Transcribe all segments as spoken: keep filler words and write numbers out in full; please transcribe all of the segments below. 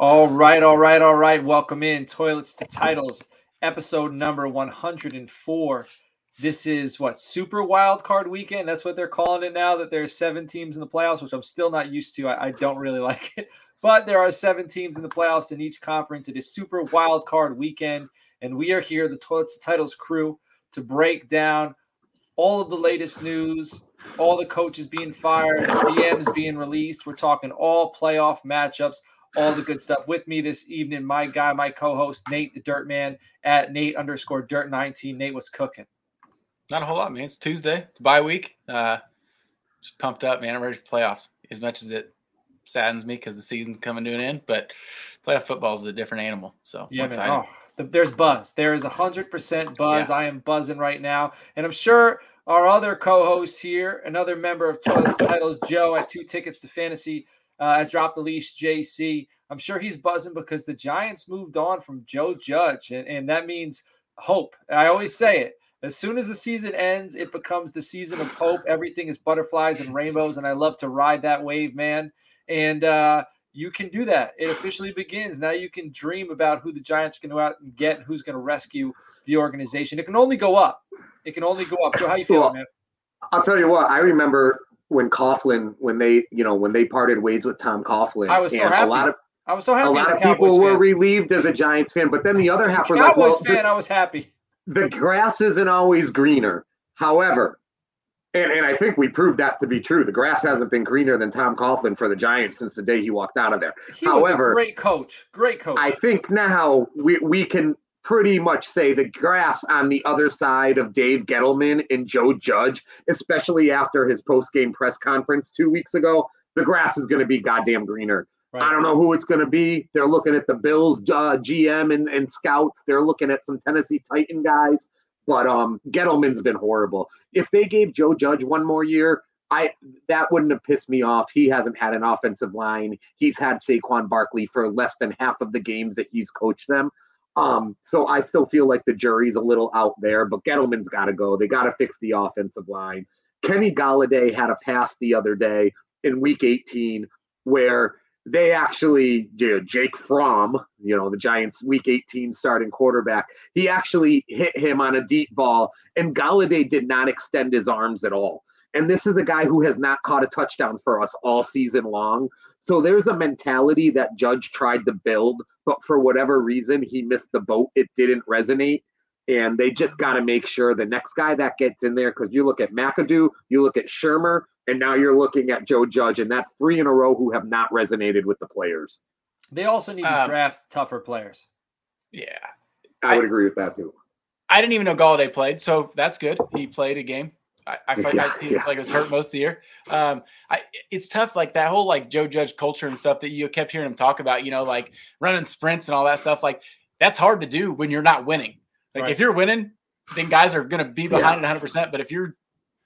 All right, all right, all right. Welcome in Toilets to Titles, episode number one hundred four. This is what, Super Wild Card Weekend? That's what they're calling it now, that there's seven teams in the playoffs, which I'm still not used to. I, I don't really like it. But there are seven teams in the playoffs in each conference. It is Super Wild Card Weekend, and we are here, the Toilets to Titles crew, to break down all of the latest news, all the coaches being fired, D Ms being released. We're talking all playoff matchups, all the good stuff. With me this evening, my guy, my co-host, Nate the Dirt Man, at Nate underscore Dirt nineteen. Nate, what's cooking? Not a whole lot, man. It's Tuesday. It's bye week. Uh, just pumped up, man. I'm ready for playoffs. As much as it saddens me because the season's coming to an end, but playoff football is a different animal. So yeah, I'm excited. Oh, the, there's buzz. There is one hundred percent buzz. Yeah. I am buzzing right now. And I'm sure our other co-host here, another member of Toilets Titles, Joe at Two Tickets to Fantasy, Uh, at Drop the Leash, J C. I'm sure he's buzzing because the Giants moved on from Joe Judge, and, and that means hope. I always say it. As soon as the season ends, it becomes the season of hope. Everything is butterflies and rainbows, and I love to ride that wave, man. And uh, you can do that. It officially begins. Now you can dream about who the Giants can go out and get and who's going to rescue the organization. It can only go up. It can only go up. So how you feeling, well, man? I'll tell you what. I remember – when Coughlin, when they, you know, when they parted ways with Tom Coughlin, I was so happy. A lot of, I was so happy. A lot of people were relieved as a Giants fan, but then the other half were like, "Well, fan, I was happy." The grass isn't always greener, however, and and I think we proved that to be true. The grass hasn't been greener than Tom Coughlin for the Giants since the day he walked out of there. He however, was a great coach, great coach. I think now we we can pretty much say the grass on the other side of Dave Gettleman and Joe Judge, especially after his post-game press conference two weeks ago, the grass is going to be goddamn greener. Right. I don't know who it's going to be. They're looking at the Bills uh, G M and, and scouts. They're looking at some Tennessee Titan guys. But um, Gettleman's been horrible. If they gave Joe Judge one more year, I that wouldn't have pissed me off. He hasn't had an offensive line. He's had Saquon Barkley for less than half of the games that he's coached them. Um, so I still feel like the jury's a little out there, but Gettleman's got to go. They got to fix the offensive line. Kenny Golladay had a pass the other day in week eighteen where they actually, you know, Jake Fromm, you know, the Giants' week eighteen starting quarterback, he actually hit him on a deep ball, and Golladay did not extend his arms at all. And this is a guy who has not caught a touchdown for us all season long. So there's a mentality that Judge tried to build, but for whatever reason, he missed the boat. It didn't resonate. And they just got to make sure the next guy that gets in there, because you look at McAdoo, you look at Shermer, and now you're looking at Joe Judge. And that's three in a row who have not resonated with the players. They also need to um, draft tougher players. Yeah. I, I would agree with that, too. I didn't even know Golladay played, so that's good. He played a game. I, I feel yeah, yeah. like I was hurt most of the year. Um, I, it's tough, like that whole like Joe Judge culture and stuff that you kept hearing him talk about, you know, like running sprints and all that stuff. Like that's hard to do when you're not winning. Like right. If you're winning, then guys are going to be behind yeah. it one hundred percent. But if you're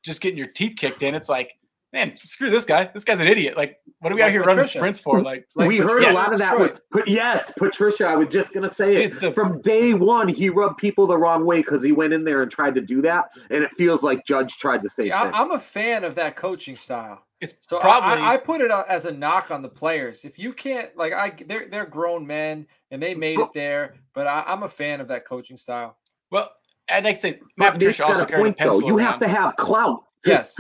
just getting your teeth kicked in, it's like, man, screw this guy. This guy's an idiot. Like, what are we like out here Patricia. running sprints for? Like, like we heard yes, a lot of that Detroit. with, yes, Patricia. I was just gonna say it. It's the, From day one, he rubbed people the wrong way because he went in there and tried to do that, and it feels like Judge tried to say that. I'm a fan of that coaching style. It's so probably I, I put it as a knock on the players. If you can't, like, I they're they're grown men and they made it there, but I, I'm a fan of that coaching style. Well, I'd like to say Matt Patricia also carried a pencil. You around. have to have clout. Yes.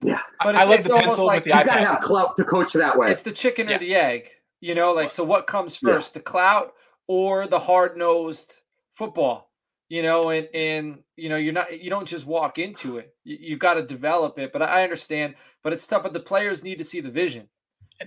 Yeah, but it's, I love it's the pencil like with the iPad. You gotta have clout to coach that way. It's the chicken yeah. or the egg, you know. Like, so what comes first, yeah. the clout or the hard-nosed football? You know, and and you know, you're not, you don't just walk into it. You, you got to develop it. But I understand. But it's tough. But the players need to see the vision.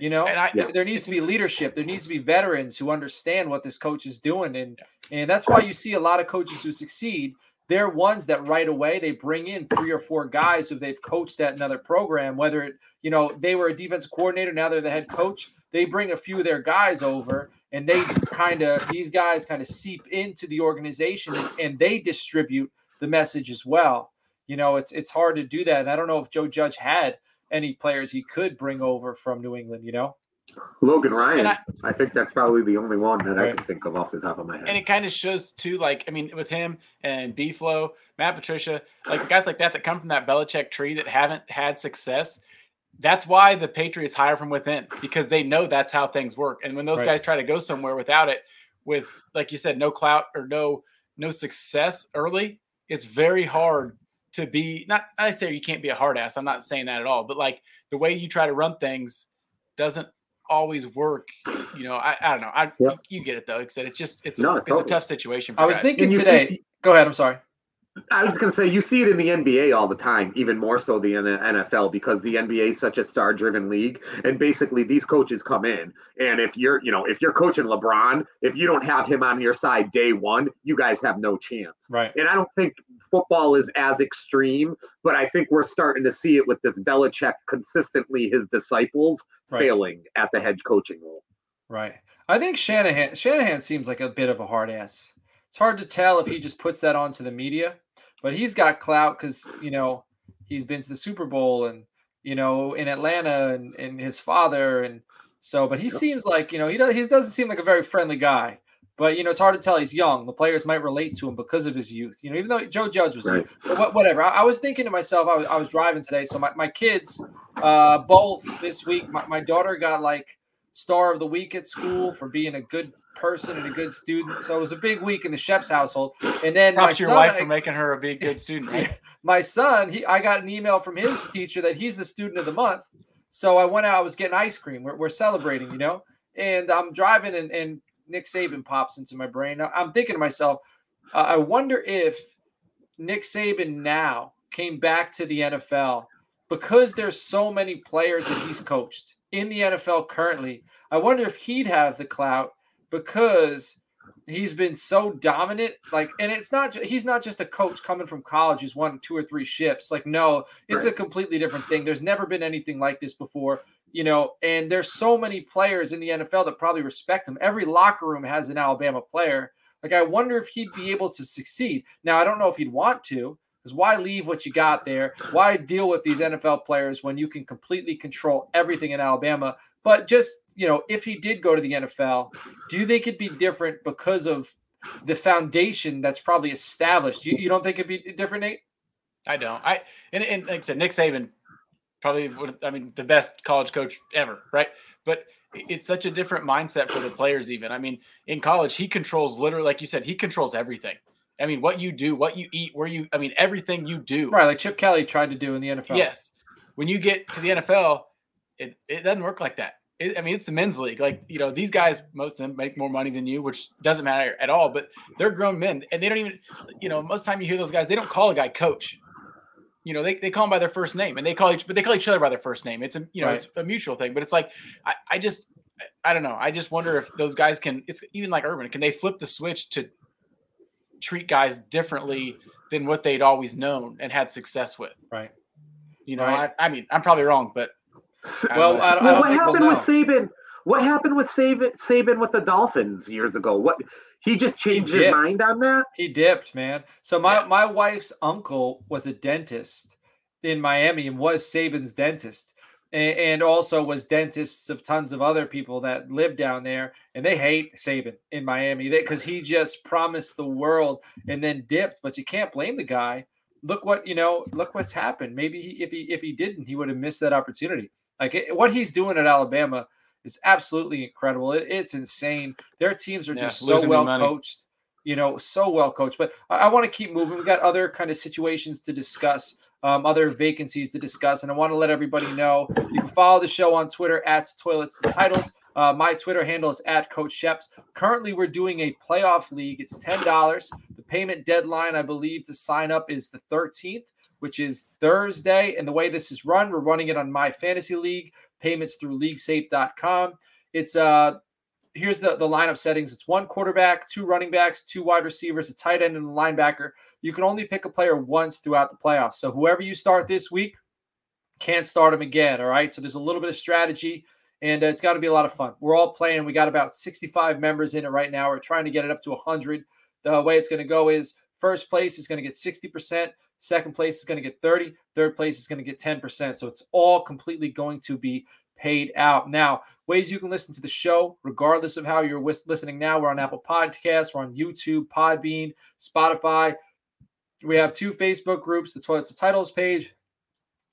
You know, and I, yeah. there needs to be leadership. There needs to be veterans who understand what this coach is doing, and yeah. and that's why you see a lot of coaches who succeed. They're ones that right away they bring in three or four guys who they've coached at another program, whether it, you know, they were a defense coordinator, now they're the head coach. They bring a few of their guys over and they kind of, these guys kind of seep into the organization and, and they distribute the message as well. You know, it's, it's hard to do that. And I don't know if Joe Judge had any players he could bring over from New England, you know? Logan Ryan, I, I think that's probably the only one that right. I can think of off the top of my head. And it kind of shows too, like, I mean, with him and B-Flow, Matt Patricia, like guys like that that come from that Belichick tree that haven't had success, That's why the Patriots hire from within, because they know that's how things work. And when those right. guys try to go somewhere without it, with, like you said, no clout or no no success early, it's very hard to be – not I say you can't be a hard ass. I'm not saying that at all. But, like, the way you try to run things doesn't always work. You know, I, I don't know. I yep. You get it, though. It's, it's just it's, no, a, totally. It's a tough situation for I was guys. Thinking today see- – go ahead. I'm sorry. I was going to say, you see it in the N B A all the time, even more so the N F L, because the N B A is such a star-driven league. And basically these coaches come in, and if you're, you know, if you're coaching LeBron, if you don't have him on your side day one, you guys have no chance. Right. And I don't think football is as extreme, but I think we're starting to see it with this Belichick, consistently his disciples right. failing at the head coaching role. Right. I think Shanahan, Shanahan seems like a bit of a hard ass. It's hard to tell if he just puts that onto the media, but he's got clout because, you know, he's been to the Super Bowl and, you know, in Atlanta and, and his father. And so, but he yep. seems like, you know, he, does, he doesn't seem like a very friendly guy, but, you know, it's hard to tell. He's young. The players might relate to him because of his youth, you know, even though Joe Judge was right. but whatever. I, I was thinking to myself, I was, I was driving today. So my, my kids uh, both this week, my, my daughter got like star of the week at school for being a good person and a good student, so it was a big week in the Shep's household. And then Props my your son, wife for I, making her a big good student. Right? My son, he I got an email from his teacher that he's the student of the month. So I went out. I was getting ice cream. We're, we're celebrating, you know. And I'm driving, and, and Nick Saban pops into my brain. I'm thinking to myself, uh, I wonder if Nick Saban now came back to the N F L because there's so many players that he's coached in the N F L currently. I wonder if he'd have the clout. Because he's been so dominant, like, and it's not, he's not just a coach coming from college who's won two or three ships. Like, no, it's right. a completely different thing. There's never been anything like this before, you know, and there's so many players in the N F L that probably respect him. Every locker room has an Alabama player. Like, I wonder if he'd be able to succeed. Now, I don't know if he'd want to, because why leave what you got there? Why deal with these N F L players when you can completely control everything in Alabama? But just, you know, if he did go to the N F L, do you think it'd be different because of the foundation that's probably established? You, you don't think it'd be different, Nate? I don't. I and, and like I said, Nick Saban probably would, I mean, the best college coach ever, right? But it's such a different mindset for the players even. I mean, in college, he controls literally, like you said, he controls everything. I mean, what you do, what you eat, where you – I mean, everything you do. Right, like Chip Kelly tried to do in the N F L. Yes. When you get to the N F L, it, it doesn't work like that. It, I mean, it's the men's league. Like, you know, these guys, most of them make more money than you, which doesn't matter at all, but they're grown men. And they don't even – you know, most of the time you hear those guys, they don't call a guy coach. You know, they, they call him by their first name, and they call each – but they call each other by their first name. It's a, you know, right. it's a mutual thing. But it's like I, I just – I don't know. I just wonder if those guys can – it's even like Urban. Can they flip the switch to – treat guys differently than what they'd always known and had success with. Right. You know, right. I, I mean, I'm probably wrong, but. I well, I don't, well I don't what happened with Saban? What happened with Saban, Saban with the Dolphins years ago? What he just changed he his mind on that? He dipped, man. So my, yeah. my wife's uncle was a dentist in Miami and was Saban's dentist. And also was dentists of tons of other people that live down there, and they hate Saban in Miami because he just promised the world and then dipped. But you can't blame the guy. Look what you know. Look what's happened. Maybe he, if he if he didn't, he would have missed that opportunity. Like it, what he's doing at Alabama is absolutely incredible. It, it's insane. Their teams are yeah, just so well coached. You know, so well coached. But I, I want to keep moving. We got other kind of situations to discuss. Um, other vacancies to discuss. And I want to let everybody know you can follow the show on Twitter at Toilets to Titles. Uh, my Twitter handle is at Coach Sheps. Currently, we're doing a playoff league. It's ten dollars. The payment deadline, I believe, to sign up is the thirteenth, which is Thursday. And the way this is run, we're running it on My Fantasy League, payments through league safe dot com. It's uh, here's the, the lineup settings. It's one quarterback, two running backs, two wide receivers, a tight end, and a linebacker. You can only pick a player once throughout the playoffs. So whoever you start this week can't start them again, all right? So there's a little bit of strategy, and it's got to be a lot of fun. We're all playing. We got about sixty-five members in it right now. We're trying to get it up to one hundred. The way it's going to go is first place is going to get sixty percent. Second place is going to get thirty. Third place is going to get ten percent. So it's all completely going to be paid out. Now, ways you can listen to the show, regardless of how you're listening now. We're on Apple Podcasts. We're on YouTube, Podbean, Spotify. We have two Facebook groups, the Toilets to Titles page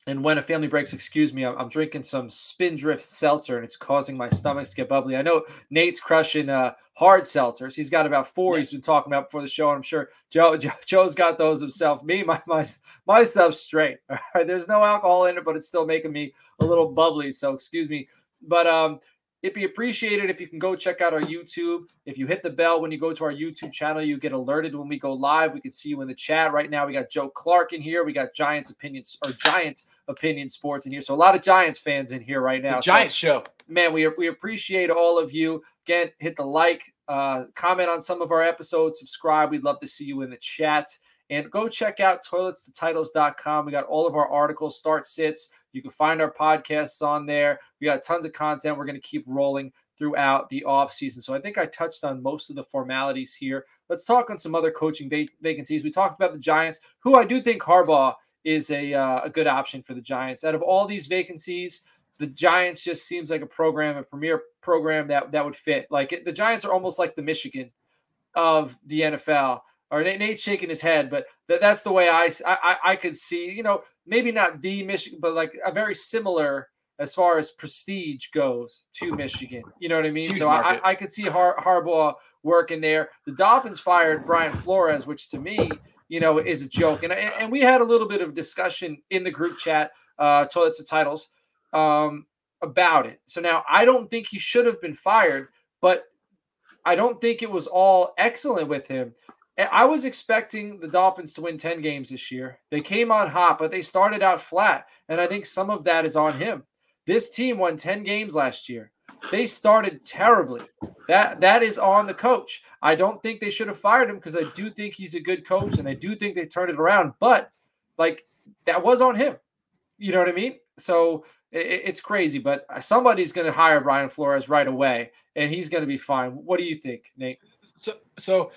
And when a family breaks, excuse me, I'm, I'm drinking some Spindrift seltzer, and it's causing my stomachs to get bubbly. I know Nate's crushing uh, hard seltzers. He's got about four yeah. he's been talking about before the show, and I'm sure Joe, Joe, Joe's got those himself. Me, my my, my stuff's straight. All right? There's no alcohol in it, but it's still making me a little bubbly, so excuse me. But um, it'd be appreciated if you can go check out our YouTube. If you hit the bell when you go to our YouTube channel, you get alerted when we go live. We can see you in the chat right now. We got Joe Clark in here. We got Giants Opinions or Giant Opinion Sports in here. So a lot of Giants fans in here right now. The Giants so, show. Man, we we appreciate all of you. Again, hit the like, uh, comment on some of our episodes, subscribe. We'd love to see you in the chat. And go check out toilets to titles dot com. We got all of our articles, start sits. You can find our podcasts on there. We got tons of content. We're going to keep rolling throughout the offseason. So I think I touched on most of the formalities here. Let's talk on some other coaching vac- vacancies. We talked about the Giants, who I do think Harbaugh is a, uh, a good option for the Giants. Out of all these vacancies, the Giants just seems like a program, a premier program that, that would fit. Like it, the Giants are almost like the Michigan of the N F L. Or Nate's shaking his head, but th- that's the way I, I, I could see, you know, maybe not the Michigan, but like a very similar as far as prestige goes to Michigan. You know what I mean? Huge so I, I could see Har- Harbaugh working there. The Dolphins fired Brian Flores, which to me, you know, is a joke. And and, and we had a little bit of discussion in the group chat, uh, Toilets to Titles, um, about it. So now I don't think he should have been fired, but I don't think it was all excellent with him. I was expecting the Dolphins to win ten games this year. They came on hot, but they started out flat. And I think some of that is on him. This team won ten games last year. They started terribly. That that is on the coach. I don't think they should have fired him because I do think he's a good coach and I do think they turned it around. But like that was on him. You know what I mean? So it, it's crazy, but somebody's going to hire Brian Flores right away and he's going to be fine. What do you think, Nate? So, so,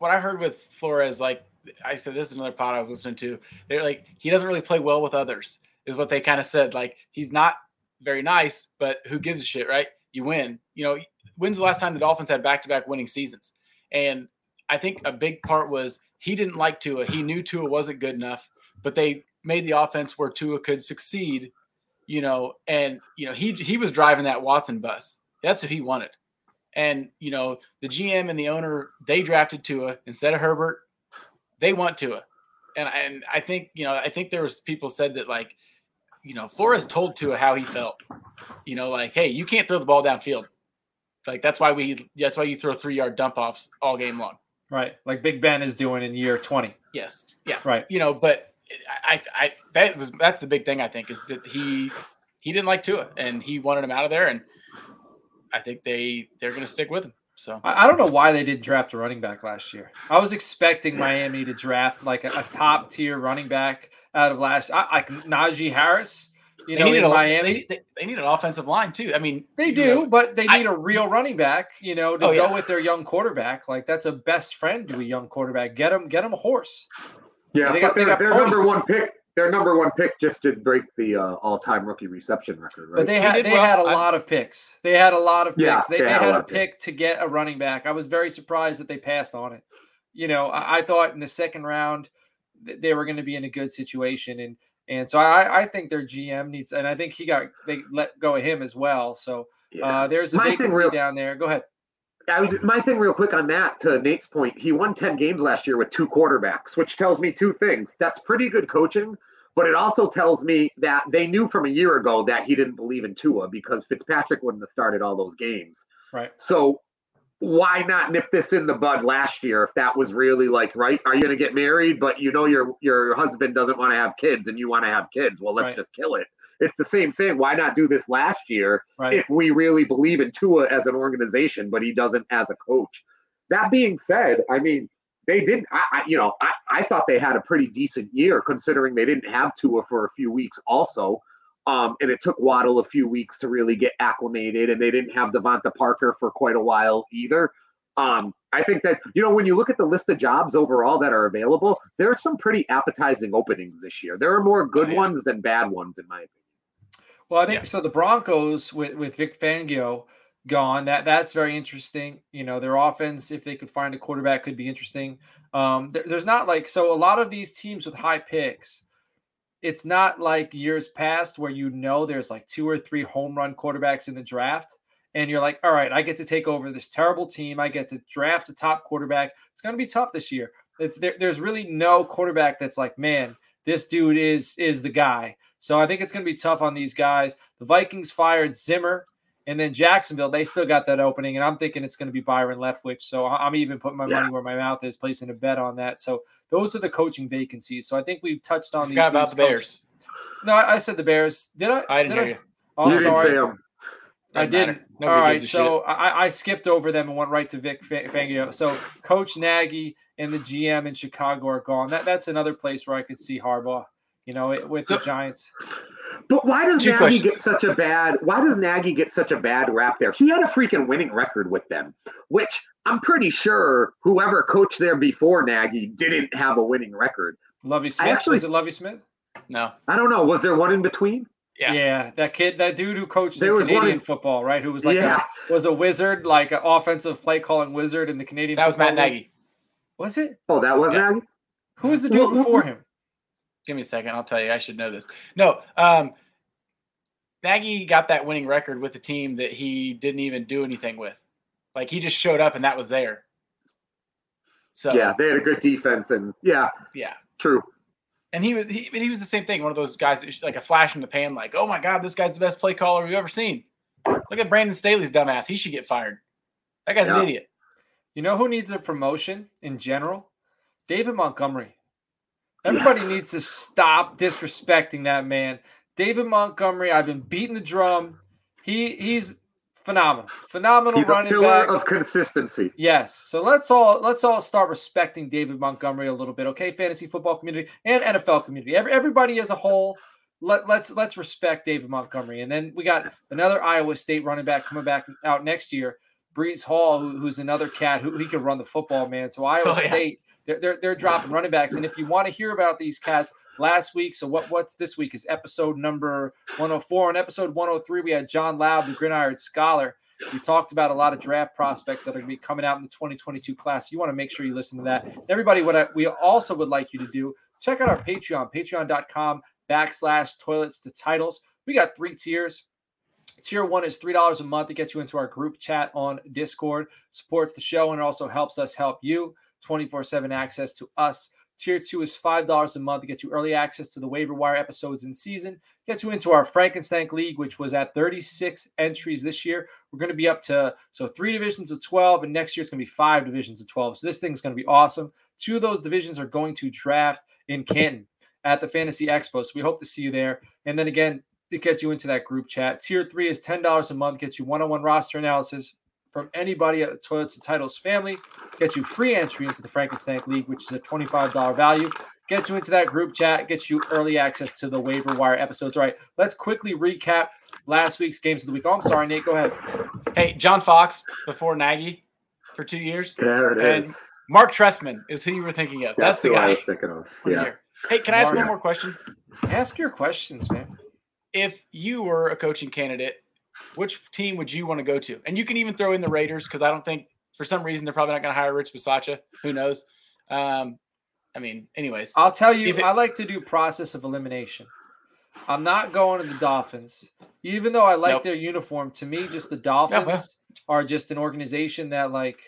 What I heard with Flores, like I said, this is another pod I was listening to. They're like, he doesn't really play well with others is what they kind of said. Like, he's not very nice, but who gives a shit, right? You win. You know, when's the last time the Dolphins had back-to-back winning seasons? And I think a big part was he didn't like Tua. He knew Tua wasn't good enough, but they made the offense where Tua could succeed, you know, and, you know, he he was driving that Watson bus. That's what he wanted. And, you know, the G M and the owner, they drafted Tua instead of Herbert. They want Tua. And, and I think, you know, I think there was people said that, like, you know, Flores told Tua how he felt. You know, like, hey, you can't throw the ball downfield. Like, that's why we that's why you throw three-yard dump-offs all game long. Right. Like Big Ben is doing in year twenty. Yes. Yeah. Right. You know, but I, I that was that's the big thing, I think, is that he he didn't like Tua. And he wanted him out of there. And I think they, they're going to stick with him. So I don't know why they didn't draft a running back last year. I was expecting Miami to draft like a, a top tier running back out of last. I, like Najee Harris, you they know, in a, Miami. They, they need an offensive line too. I mean, they do, you know, but they need I, a real running back, you know, to oh, go yeah. with their young quarterback. Like that's a best friend to a young quarterback. Get him, get him a horse. Yeah, they got, but they got their number one pick. Their number one pick just did break the uh, all-time rookie reception record, right? But they had they, they well. had a lot of picks. They had a lot of picks. Yeah, they, they, they had, had a, a pick picks. to get a running back. I was very surprised that they passed on it. You know, I, I thought in the second round th- they were going to be in a good situation, and and so I, I think their G M needs, and I think he got they let go of him as well. So yeah. uh, there's a My vacancy real- down there. Go ahead. I was my thing real quick on that, to Nate's point, he won ten games last year with two quarterbacks, which tells me two things. That's pretty good coaching, but it also tells me that they knew from a year ago that he didn't believe in Tua because Fitzpatrick wouldn't have started all those games. Right. So why not nip this in the bud last year if that was really like, right, are you going to get married, but you know your your husband doesn't want to have kids and you want to have kids? Well, let's right. just kill it. It's the same thing. Why not do this last year right. if we really believe in Tua as an organization, but he doesn't as a coach? That being said, I mean, they didn't, I, I, you know, I, I thought they had a pretty decent year considering they didn't have Tua for a few weeks also. Um, and it took Waddle a few weeks to really get acclimated, and they didn't have Devonta Parker for quite a while either. Um, I think that, you know, when you look at the list of jobs overall that are available, there are some pretty appetizing openings this year. There are more good oh, yeah. ones than bad ones, in my opinion. Well, I think yeah. so. The Broncos with, with Vic Fangio gone, that that's very interesting. You know, their offense, if they could find a quarterback, could be interesting. Um, there, there's not like so a lot of these teams with high picks it's not like years past where, you know, there's like two or three home run quarterbacks in the draft and you're like, all right, I get to take over this terrible team. I get to draft a top quarterback. It's going to be tough this year. It's there, there's really no quarterback that's like, man, this dude is, is the guy. So I think it's going to be tough on these guys. The Vikings fired Zimmer, and then Jacksonville, they still got that opening, and I'm thinking it's going to be Byron Leftwich. So I'm even putting my yeah. money where my mouth is, placing a bet on that. So those are the coaching vacancies. So I think we've touched on the, about the coaches. Bears. No, I, I said the Bears. Did I? I didn't did hear I? you. Oh, you sorry. Didn't say them. I didn't. All right, so I, I skipped over them and went right to Vic Fangio. So Coach Nagy and the G M in Chicago are gone. That That's another place where I could see Harbaugh, you know, with the Giants. But why does Two Nagy questions. get such a bad – why does Nagy get such a bad rap there? He had a freaking winning record with them, which I'm pretty sure whoever coached there before Nagy didn't have a winning record. Lovey Smith? Actually, is it Lovey Smith? No. I don't know. Was there one in between? Yeah. yeah, that kid, that dude who coached there the was Canadian one, football, right? Who was like yeah. a, was a wizard, like an offensive play calling wizard in the Canadian. That was Matt Nagy. League. Was it? Oh, that was yeah. Nagy. Who was the dude before him? Give me a second. I'll tell you. I should know this. No, um, Nagy got that winning record with a team that he didn't even do anything with. Like, he just showed up and that was there. So yeah, they had a good defense and yeah, yeah, true. And he was he, he was the same thing. One of those guys, like a flash in the pan, like, oh, my God, this guy's the best play caller we've ever seen. Look at Brandon Staley's dumbass. He should get fired. That guy's yeah. an idiot. You know who needs a promotion in general? David Montgomery. Everybody yes. needs to stop disrespecting that man. David Montgomery, I've been beating the drum. He He's phenomenal. Phenomenal he's running a pillar back. of consistency. Yes. So let's all let's all start respecting David Montgomery a little bit, okay? Fantasy football community and N F L community. Every, everybody as a whole, let, let's let's respect David Montgomery. And then we got another Iowa State running back coming back out next year, Breece Hall, who, who's another cat who he can run the football, man. So Iowa oh, yeah. State, they're, they're they're dropping running backs. And if you want to hear about these cats, last week, so what? what's this week is episode number one oh four. On episode one oh three, we had John Loud, the Gridiron Scholar. We talked about a lot of draft prospects that are going to be coming out in the twenty twenty-two class. You want to make sure you listen to that. Everybody, what I, we also would like you to do, check out our Patreon, patreon.com backslash toilets to titles. We got three tiers. Tier one is three dollars a month to get you into our group chat on Discord. Supports the show and also helps us help you. twenty-four seven access to us. Tier two is five dollars a month to get you early access to the waiver wire episodes in season, get you into our Frankenstank League, which was at thirty-six entries this year. We're going to be up to, so three divisions of twelve, and next year it's going to be five divisions of twelve. So this thing's going to be awesome. Two of those divisions are going to draft in Canton at the Fantasy Expo. So we hope to see you there. And then again, it gets you into that group chat. Tier three is ten dollars a month, gets you one-on-one roster analysis from anybody at the Toilets and Titles family, get you free entry into the Frankenstank League, which is a twenty-five dollars value, get you into that group chat, get you early access to the waiver wire episodes. All right, let's quickly recap last week's games of the week. Oh, I'm sorry, Nate, go ahead. Hey, John Fox before Nagy for two years. There it and is. Mark Trestman is who you were thinking of. That's, That's the guy I was thinking of. Yeah. Hey, can I ask Mark. one more question? Ask your questions, man. If you were a coaching candidate, which team would you want to go to? And you can even throw in the Raiders because I don't think – for some reason, they're probably not going to hire Rich Bisaccia. Who knows? Um, I mean, anyways. I'll tell you, it, I like to do process of elimination. I'm not going to the Dolphins. Even though I like nope. their uniform, to me, just the Dolphins no, well. are just an organization that, like,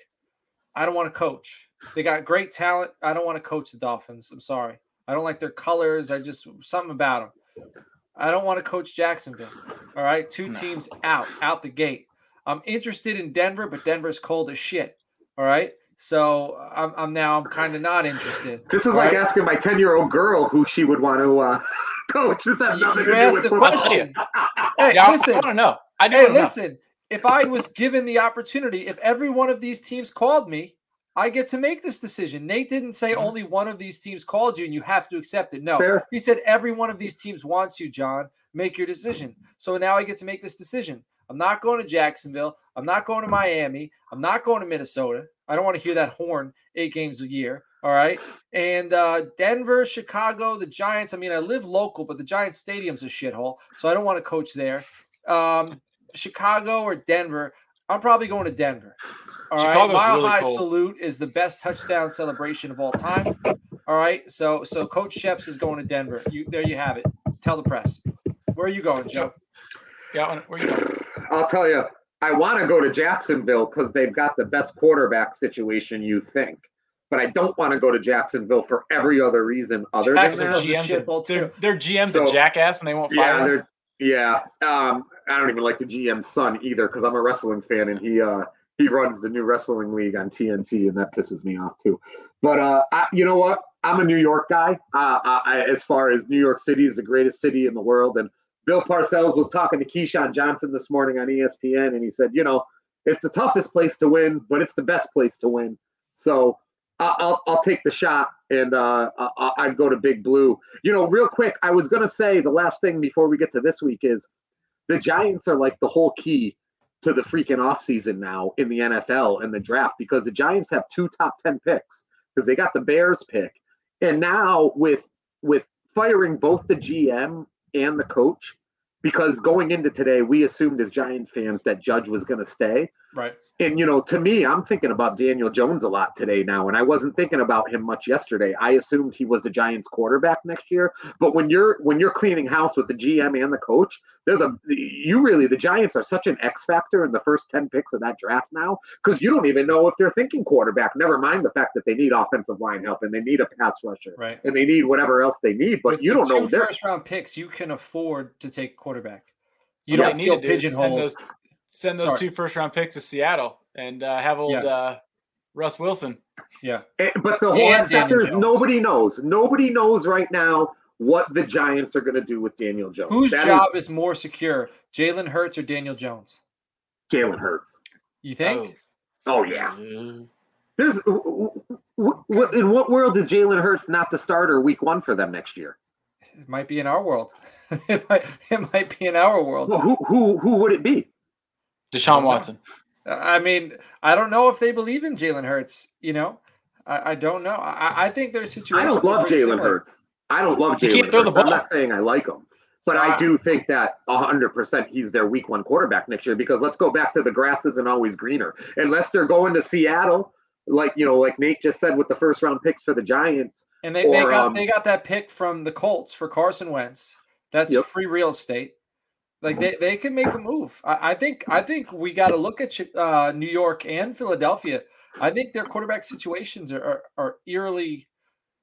I don't want to coach. They got great talent. I don't want to coach the Dolphins. I'm sorry. I don't like their colors. I just – something about them. I don't want to coach Jacksonville. All right, two no. teams out, out the gate. I'm interested in Denver, but Denver's cold as shit. All right, so I'm, I'm now I'm kind of not interested. This is like right? asking my ten-year-old girl who she would want to uh, coach. Does that have nothing you to asked do with a question. Hey, yeah, listen, I don't know. I don't hey, know. listen. If I was given the opportunity, if every one of these teams called me, I get to make this decision. Nate didn't say mm-hmm. only one of these teams called you and you have to accept it. No, Fair. He said every one of these teams wants you, John. Make your decision. So now I get to make this decision. I'm not going to Jacksonville. I'm not going to Miami. I'm not going to Minnesota. I don't want to hear that horn eight games a year. All right. And uh, Denver, Chicago, the Giants. I mean, I live local, but the Giants stadium's a shithole. So I don't want to coach there. Um, Chicago or Denver. I'm probably going to Denver. All Chicago's right, Mile really High cold. Salute is the best touchdown celebration of all time. All All right. So so Coach Sheps is going to Denver. You there you have it. Tell the press. Where are you going, Joe? Yeah, where are you going? I'll tell you. I want to go to Jacksonville because they've got the best quarterback situation you think. But I don't want to go to Jacksonville for every other reason other Jackson than G Ms too. Their G M's so, a jackass and they won't fire yeah, yeah. Um, I don't even like the G M's son either because I'm a wrestling fan and he uh, he runs the new wrestling league on T N T and that pisses me off too. But uh, I, you know what? I'm a New York guy. Uh, I, as far as New York City is the greatest city in the world, and Bill Parcells was talking to Keyshawn Johnson this morning on E S P N, and he said, you know, it's the toughest place to win, but it's the best place to win. So uh, I'll I'll take the shot, and uh, I, I'd go to Big Blue. You know, real quick, I was going to say the last thing before we get to this week is the Giants are like the whole key to the freaking offseason now in the N F L and the draft because the Giants have two top ten picks because they got the Bears pick. And now with with firing both the G M and the coach, because going into today, we assumed as Giant fans that Judge was going to stay. Right. And, you know, to me, I'm thinking about Daniel Jones a lot today now, and I wasn't thinking about him much yesterday. I assumed he was the Giants quarterback next year. But when you're when you're cleaning house with the G M and the coach, there's a you really the Giants are such an X factor in the first ten picks of that draft now because you don't even know if they're thinking quarterback, never mind the fact that they need offensive line help and they need a pass rusher right. and they need whatever else they need. But with you don't know their first round picks. You can afford to take quarterback. You don't need a pigeonhole. Send those Sorry. two first-round picks to Seattle and uh, have old yeah. uh, Russ Wilson. Yeah. And, but the whole factor is nobody knows. Nobody knows right now what the Giants are going to do with Daniel Jones. Whose that job is, is more secure, Jalen Hurts or Daniel Jones? Jalen Hurts. You think? Oh, oh yeah. yeah. There's w- w- w- in what world is Jalen Hurts not the starter week one for them next year? It might be in our world. it, might, it might be in our world. Well, who who who would it be? Deshaun Watson. I mean, I don't know if they believe in Jalen Hurts. You know, I, I don't know. I, I think their situation. I don't love Jalen Hurts. I don't love Jalen Hurts. I'm not saying I like him, but so, I do think that one hundred percent he's their week one quarterback next year because let's go back to the grass isn't always greener. Unless they're going to Seattle, like, you know, like Nate just said with the first round picks for the Giants. And they, or, they, got, um, they got that pick from the Colts for Carson Wentz. That's yep. free real estate. Like they, they can make a move. I, I think I think we got to look at uh, New York and Philadelphia. I think their quarterback situations are are, are eerily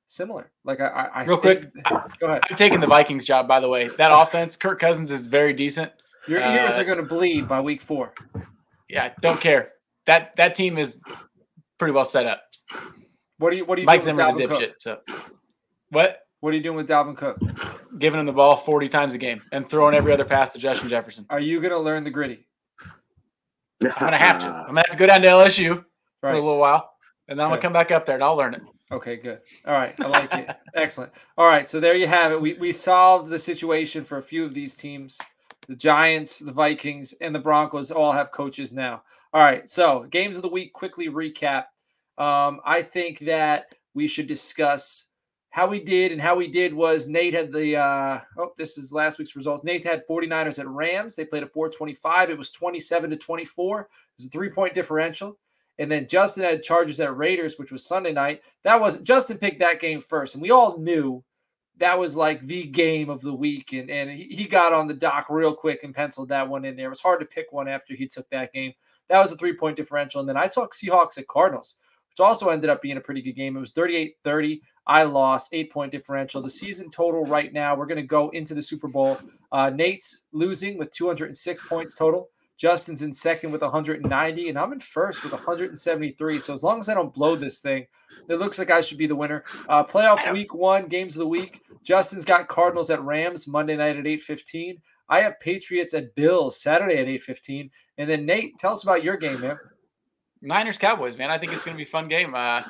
similar. Like I, I real think, quick, I, go ahead. I'm taking the Vikings job. By the way, that offense, Kirk Cousins is very decent. Your ears uh, are going to bleed by week four. Yeah, don't care. That that team is pretty well set up. What do you what do you? Mike Zimmer's a dipshit. So what? What are you doing with Dalvin Cook? Giving him the ball forty times a game and throwing every other pass to Justin Jefferson. Are you going to learn the gritty? I'm going to have to. I'm going to have to go down to L S U right. for a little while, and then okay. I'm going to come back up there, and I'll learn it. Okay, good. All right. I like it. Excellent. All right, so there you have it. We we solved the situation for a few of these teams. The Giants, the Vikings, and the Broncos all have coaches now. All right, so games of the week, quickly recap. Um, I think that we should discuss – How we did and how we did was Nate had the uh, – oh, this is last week's results. Nate had 49ers at Rams. They played a four twenty-five. It was twenty-seven to twenty-four. It was a three-point differential. And then Justin had Chargers at Raiders, which was Sunday night. That was – Justin picked that game first, and we all knew that was like the game of the week. And, and he, he got on the dock real quick and penciled that one in there. It was hard to pick one after he took that game. That was a three-point differential. And then I took Seahawks at Cardinals, which also ended up being a pretty good game. It was thirty-eight thirty. I lost, eight-point differential. The season total right now, we're going to go into the Super Bowl. Uh, Nate's losing with two hundred six points total. Justin's in second with one hundred ninety, and I'm in first with one hundred seventy-three. So as long as I don't blow this thing, it looks like I should be the winner. Uh, playoff week one, games of the week. Justin's got Cardinals at Rams Monday night at eight fifteen. I have Patriots at Bills Saturday at eight fifteen. And then, Nate, tell us about your game, man. Niners-Cowboys, man. I think it's going to be a fun game. Uh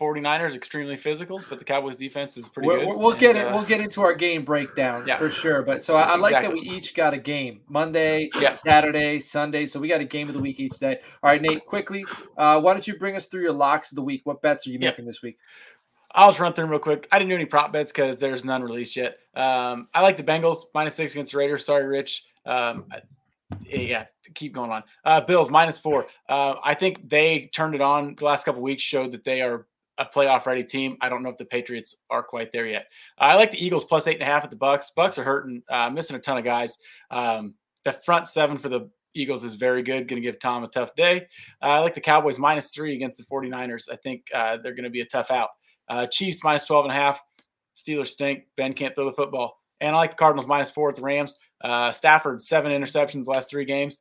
49ers extremely physical, but the Cowboys defense is pretty good. We'll, we'll get and, it. Uh, we'll get into our game breakdowns yeah. for sure. But so I, I like exactly. that we each got a game Monday, yeah. Saturday, Sunday. So we got a game of the week each day. All right, Nate, quickly, uh, why don't you bring us through your locks of the week? What bets are you yeah. making this week? I'll just run through them real quick. I didn't do any prop bets because there's none released yet. Um, I like the Bengals minus six against the Raiders. Sorry, Rich. Um, I, Yeah, keep going on. Uh, Bills minus four. Uh, I think they turned it on the last couple of weeks, showed that they are a playoff-ready team. I don't know if the Patriots are quite there yet. I like the Eagles plus eight and a half at the Bucs. Bucs are hurting, uh, missing a ton of guys. Um, the front seven for the Eagles is very good, going to give Tom a tough day. Uh, I like the Cowboys minus three against the 49ers. I think uh, they're going to be a tough out. Uh, Chiefs minus twelve and a half. Steelers stink. Ben can't throw the football. And I like the Cardinals minus four at the Rams. Uh, Stafford, seven interceptions last three games.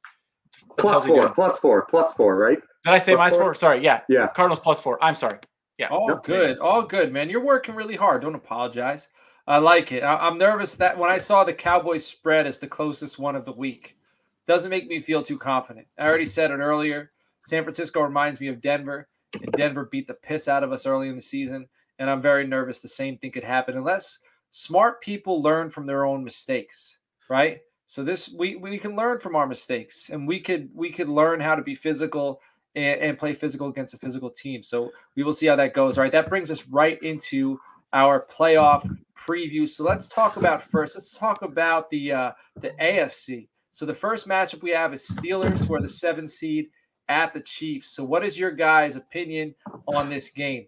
Plus four, plus four, plus four, right? Did I say plus minus four? four? Sorry, yeah. yeah. Cardinals plus four. I'm sorry. Yeah. All no, good. Man. All good, man. You're working really hard. Don't apologize. I like it. I- I'm nervous that when I saw the Cowboys spread as the closest one of the week, doesn't make me feel too confident. I already said it earlier. San Francisco reminds me of Denver, and Denver beat the piss out of us early in the season, and I'm very nervous the same thing could happen unless smart people learn from their own mistakes, right? So this we we can learn from our mistakes, and we could we could learn how to be physical and, and play physical against a physical team. So we will see how that goes. All right, that brings us right into our playoff preview. So let's talk about first. Let's talk about the uh, the A F C. So the first matchup we have is Steelers, who are the seven seed, at the Chiefs. So what is your guys' opinion on this game?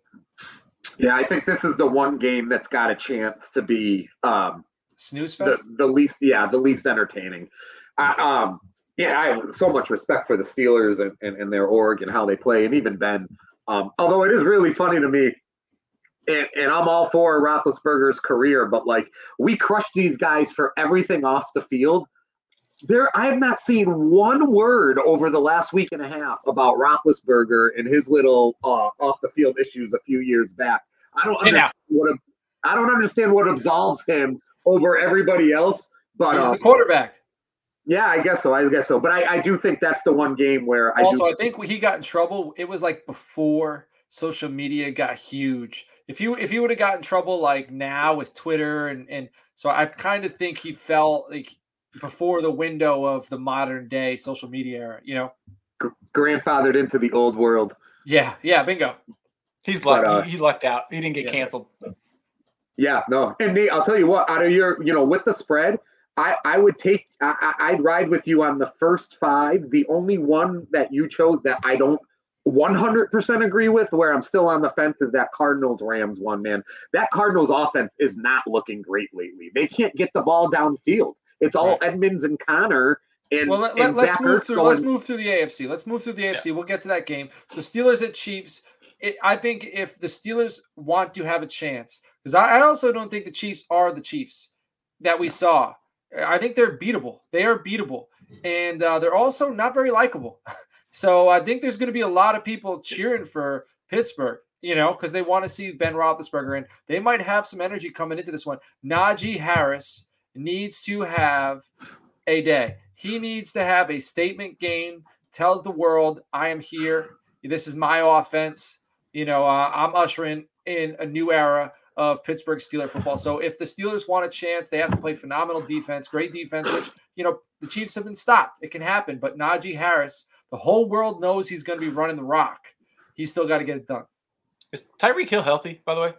Yeah, I think this is the one game that's got a chance to be um, snooze fest. The, the least, yeah, the least entertaining. I, um, yeah, I have so much respect for the Steelers and, and, and their org and how they play, and even Ben. Um, although it is really funny to me. And, and I'm all for Roethlisberger's career, but like we crush these guys for everything off the field. There, I have not seen one word over the last week and a half about Roethlisberger and his little uh, off-the-field issues a few years back. I don't understand what I don't understand what absolves him over everybody else. But he's uh, the quarterback. Yeah, I guess so. I guess so. But I, I do think that's the one game where I also do- I think when he got in trouble, it was like before social media got huge. If you if he would have gotten in trouble like now with Twitter and and so I kind of think he felt like. Before the window of the modern day social media era, you know, G- grandfathered into the old world. Yeah, yeah, bingo. He's lucky. Uh, he, he lucked out. He didn't get yeah. canceled. Yeah, no. And Nate, I'll tell you what. Out of your, you know, with the spread, I, I would take. I, I'd ride with you on the first five. The only one that you chose that I don't one hundred percent agree with, where I'm still on the fence, is that Cardinals Rams one. Man, that Cardinals offense is not looking great lately. They can't get the ball downfield. It's all Edmonds and Connor and, well, let, and let's Zach move through. Going. Let's move through the A F C. Let's move through the A F C. Yeah. We'll get to that game. So Steelers at Chiefs. It, I think if the Steelers want to have a chance, because I, I also don't think the Chiefs are the Chiefs that we saw. I think they're beatable. They are beatable, and uh, they're also not very likable. So I think there's going to be a lot of people cheering for Pittsburgh. You know, because they want to see Ben Roethlisberger, and they might have some energy coming into this one. Najee Harris needs to have a day. He needs to have a statement game, tells the world, I am here. This is my offense. You know, uh, I'm ushering in a new era of Pittsburgh Steelers football. So if the Steelers want a chance, they have to play phenomenal defense, great defense, which, you know, the Chiefs have been stopped. It can happen. But Najee Harris, the whole world knows he's going to be running the rock. He's still got to get it done. Is Tyreek Hill healthy, by the way?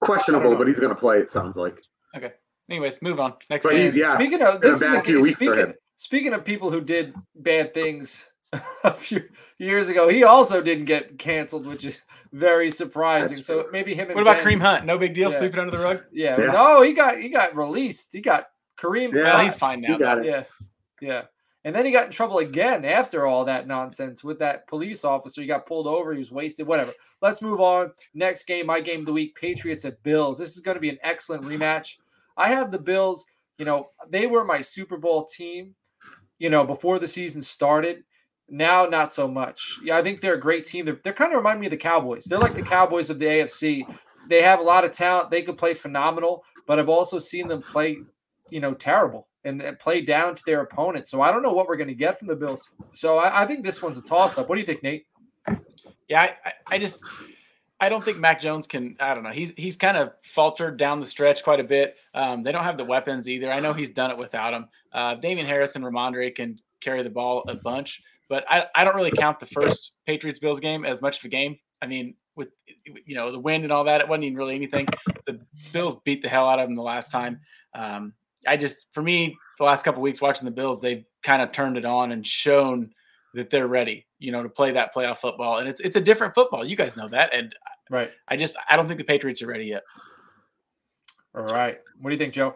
Questionable, but he's going to play, it sounds like. Okay. Anyways, move on. Next but he's, yeah, speaking of this is a, speaking, speaking of people who did bad things a few years ago, he also didn't get canceled, which is very surprising. That's so true. Maybe him and what about Ben, Kareem Hunt? No big deal, yeah. Sweeping under the rug. Yeah. yeah. No, he got he got released. He got Kareem. Yeah, well, he's fine now. He got it. Yeah. Yeah. And then he got in trouble again after all that nonsense with that police officer. He got pulled over. He was wasted. Whatever. Let's move on. Next game, my game of the week, Patriots at Bills. This is going to be an excellent rematch. I have the Bills, you know, they were my Super Bowl team, you know, before the season started. Now, not so much. Yeah, I think they're a great team. They're, they're kind of remind me of the Cowboys. They're like the Cowboys of the A F C. They have a lot of talent. They could play phenomenal, but I've also seen them play, you know, terrible and, and play down to their opponents. So I don't know what we're going to get from the Bills. So I, I think this one's a toss-up. What do you think, Nate? Yeah, I, I just – I don't think Mac Jones can, I don't know. He's he's kind of faltered down the stretch quite a bit. Um, they don't have the weapons either. I know he's done it without him. Uh, Damian Harris and Ramondre can carry the ball a bunch, but I, I don't really count the first Patriots-Bills game as much of a game. I mean, with, you know, the wind and all that, it wasn't even really anything. The Bills beat the hell out of them the last time. Um, I just, for me, the last couple of weeks watching the Bills, they've kind of turned it on and shown that they're ready. you know, to play that playoff football. And it's it's a different football. You guys know that. And right. I just I don't think the Patriots are ready yet. All right. What do you think, Joe?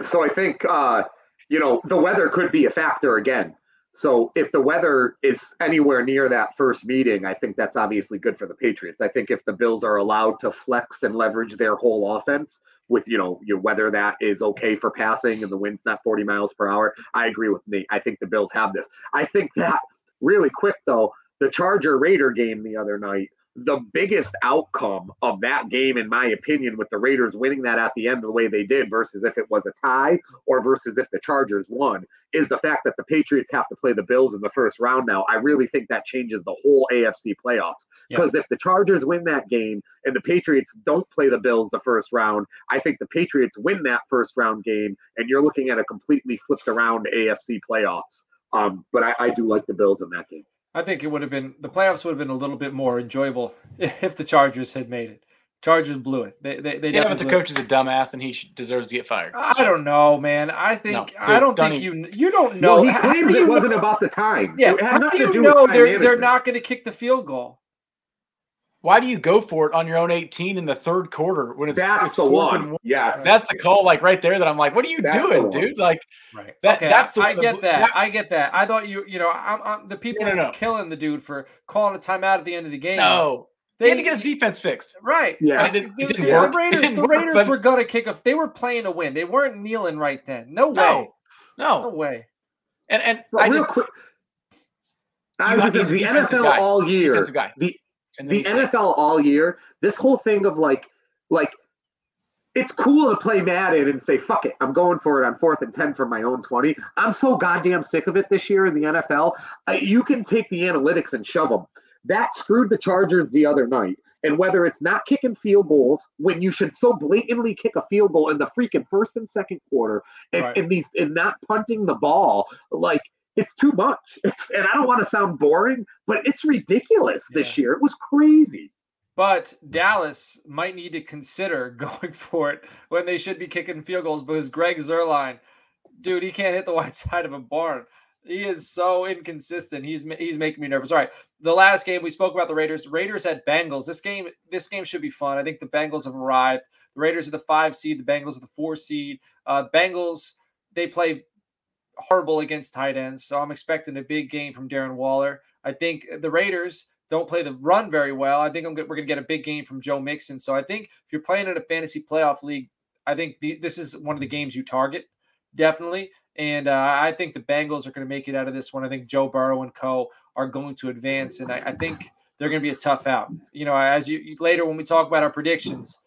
So I think, uh, you know, the weather could be a factor again. So if the weather is anywhere near that first meeting, I think that's obviously good for the Patriots. I think if the Bills are allowed to flex and leverage their whole offense with, you know, your whether that is okay for passing and the wind's not forty miles per hour, I agree with Nate. I think the Bills have this. I think that really quick, though, the Charger-Raider game the other night, the biggest outcome of that game, in my opinion, with the Raiders winning that at the end the way they did versus if it was a tie or versus if the Chargers won, is the fact that the Patriots have to play the Bills in the first round now. I really think that changes the whole A F C playoffs, because yeah. if the Chargers win that game and the Patriots don't play the Bills the first round, I think the Patriots win that first round game, and you're looking at a completely flipped around A F C playoffs. Um, but I, I do like the Bills in that game. I think it would have been, the playoffs would have been a little bit more enjoyable if the Chargers had made it. Chargers blew it. They, they, they yeah, but the coach it. is a dumbass, and he deserves to get fired. I so. don't know, man. I think no, dude, I don't think even. you you don't know. Well, he claims it wasn't know? about the time. Yeah, it had how do you to do know they're management. they're not going to kick the field goal? Why do you go for it on your own eighteen in the third quarter when it's that's it's the one? one? Yes, that's the call, like right there. That I'm like, what are you that's doing, dude? Like, right? That, okay, that's the I get the, that. that. I get that. I thought you, you know, I'm, I'm the people no, no, that are no. killing the dude for calling a timeout at the end of the game. No, they, they had to get his defense fixed, right? Yeah, I didn't, it didn't work. The Raiders, the Raiders work, were gonna kick off. They were playing to win. They weren't kneeling right then. No way. No, no way. And and well, I just, quick, I was the N F L guy. all year. Guy. The The N F L says. all year, this whole thing of like, like, it's cool to play Madden and say, fuck it, I'm going for it on fourth and ten from my own twenty. I'm so goddamn sick of it this year in the N F L. Uh, you can take the analytics and shove them. That screwed the Chargers the other night. And whether it's not kicking field goals when you should so blatantly kick a field goal in the freaking first and second quarter, and, right. and these and not punting the ball, like, it's too much. It's, and I don't want to sound boring, but it's ridiculous this yeah. year. It was crazy. But Dallas might need to consider going for it when they should be kicking field goals, because Greg Zuerlein, dude, he can't hit the wide side of a barn. He is so inconsistent. He's he's making me nervous. All right, the last game we spoke about the Raiders. Raiders at Bengals. This game this game should be fun. I think the Bengals have arrived. The Raiders are the five seed. The Bengals are the four seed. Uh, Bengals, they play horrible against tight ends, so I'm expecting a big game from Darren Waller. I think the Raiders don't play the run very well. I think I'm good, we're going to get a big game from Joe Mixon. So I think if you're playing in a fantasy playoff league, I think the, this is one of the games you target, definitely. And uh, I think the Bengals are going to make it out of this one. I think Joe Burrow and co are going to advance, and I, I think they're going to be a tough out. You know, as you later when we talk about our predictions,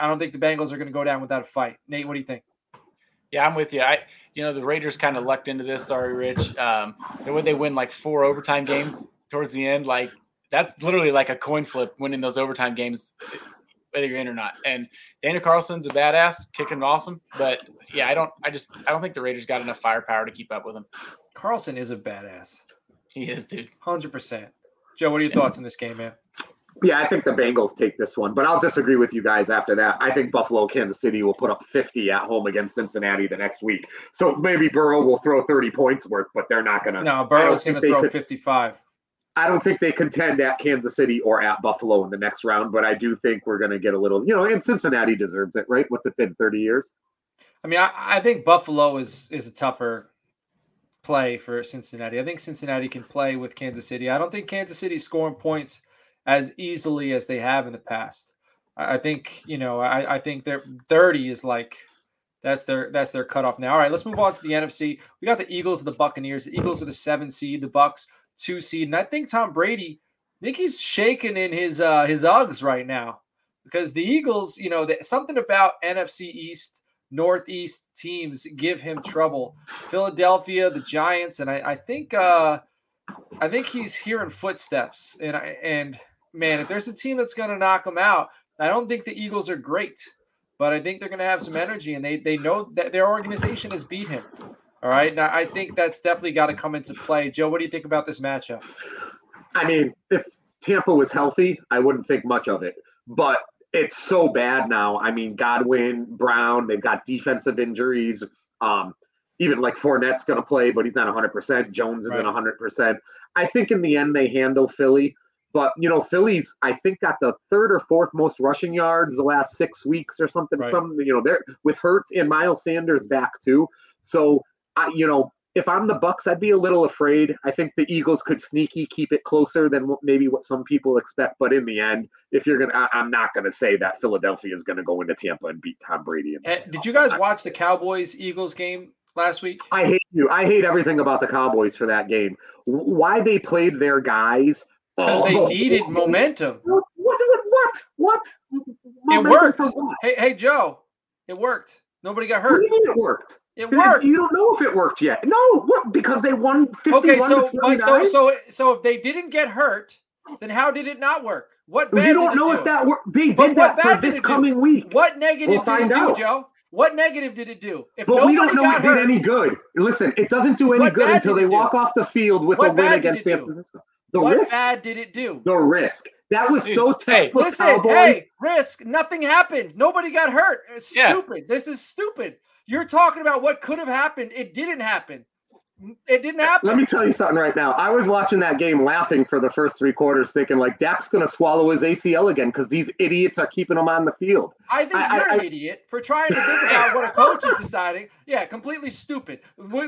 I don't think the Bengals are going to go down without a fight. Nate, what do you think? Yeah, I'm with you. I, you know, the Raiders kind of lucked into this. Sorry, Rich. Um, and when they win like four overtime games towards the end, like that's literally like a coin flip winning those overtime games, whether you're in or not. And Daniel Carlson's a badass, kicking awesome. But yeah, I don't, I just, I don't think the Raiders got enough firepower to keep up with him. Carlson is a badass. He is, dude. one hundred percent. Joe, what are your yeah. thoughts on this game, man? Yeah, I think the Bengals take this one, but I'll disagree with you guys after that. I think Buffalo, Kansas City will put up fifty at home against Cincinnati the next week. So maybe Burrow will thw thirty points worth, but they're not going to. No, Burrow's going to throw could, fifty-five. I don't think they contend at Kansas City or at Buffalo in the next round, but I do think we're going to get a little, you know, and Cincinnati deserves it, right? What's it been, thirty years? I mean, I, I think Buffalo is is a tougher play for Cincinnati. I think Cincinnati can play with Kansas City. I don't think Kansas City's scoring points as easily as they have in the past. I think, you know, I, I think their thirty is like, that's their that's their cutoff now. All right, let's move on to the N F C. We got the Eagles and the Buccaneers. The Eagles are the seven seed, the Bucs two seed. And I think Tom Brady, I think he's shaking in his uh, his Uggs right now, because the Eagles, you know, the, something about N F C East, Northeast teams give him trouble. Philadelphia, the Giants, and I, I think uh, I think he's hearing footsteps, and I and. Man, if there's a team that's going to knock them out, I don't think the Eagles are great, but I think they're going to have some energy, and they they know that their organization has beat him. All right, now I think that's definitely got to come into play. Joe, what do you think about this matchup? I mean, if Tampa was healthy, I wouldn't think much of it, but it's so bad now. I mean, Godwin, Brown, they've got defensive injuries. Um, even like Fournette's going to play, but he's not one hundred percent. Jones isn't right. one hundred percent. I think in the end they handle Philly. But, you know, Philly's, I think, got the third or fourth most rushing yards the last six weeks or something. Right. Some, you know, they're with Hurts and Miles Sanders back, too. So, I, you know, if I'm the Bucs, I'd be a little afraid. I think the Eagles could sneaky keep it closer than what, maybe what some people expect. But in the end, if you're going to – I'm not going to say that Philadelphia is going to go into Tampa and beat Tom Brady. And, and did you guys watch the Cowboys-Eagles game last week? I hate you. I hate everything about the Cowboys for that game. Why they played their guys – Because oh, they needed momentum. What? What? What? What? Momentum it worked. What? Hey, hey, Joe. It worked. Nobody got hurt. What do you mean it worked? It worked. You don't know if it worked yet. No. What? Because they won fifty-one okay, so, to twenty-nine. So, so, so if they didn't get hurt, then how did it not work? What? Bad you don't know do? If that worked. They did but that for this coming do? Week. What negative we'll did find it out. Do, Joe? What negative did it do? If but we don't know it did hurt, any good. Listen, it doesn't do any good until they walk do? Off the field with what a win against San Francisco. The what risk? Bad did it do? The risk. That was Dude. So textbook hey, listen, Cowboys. Hey, risk. Nothing happened. Nobody got hurt. It's yeah. stupid. This is stupid. You're talking about what could have happened. It didn't happen. It didn't happen. Let me tell you something right now. I was watching that game laughing for the first three quarters, thinking like Dak's going to swallow his A C L again because these idiots are keeping him on the field. I think I, you're I, an I, idiot for trying to think about what a coach is deciding. Yeah, completely stupid.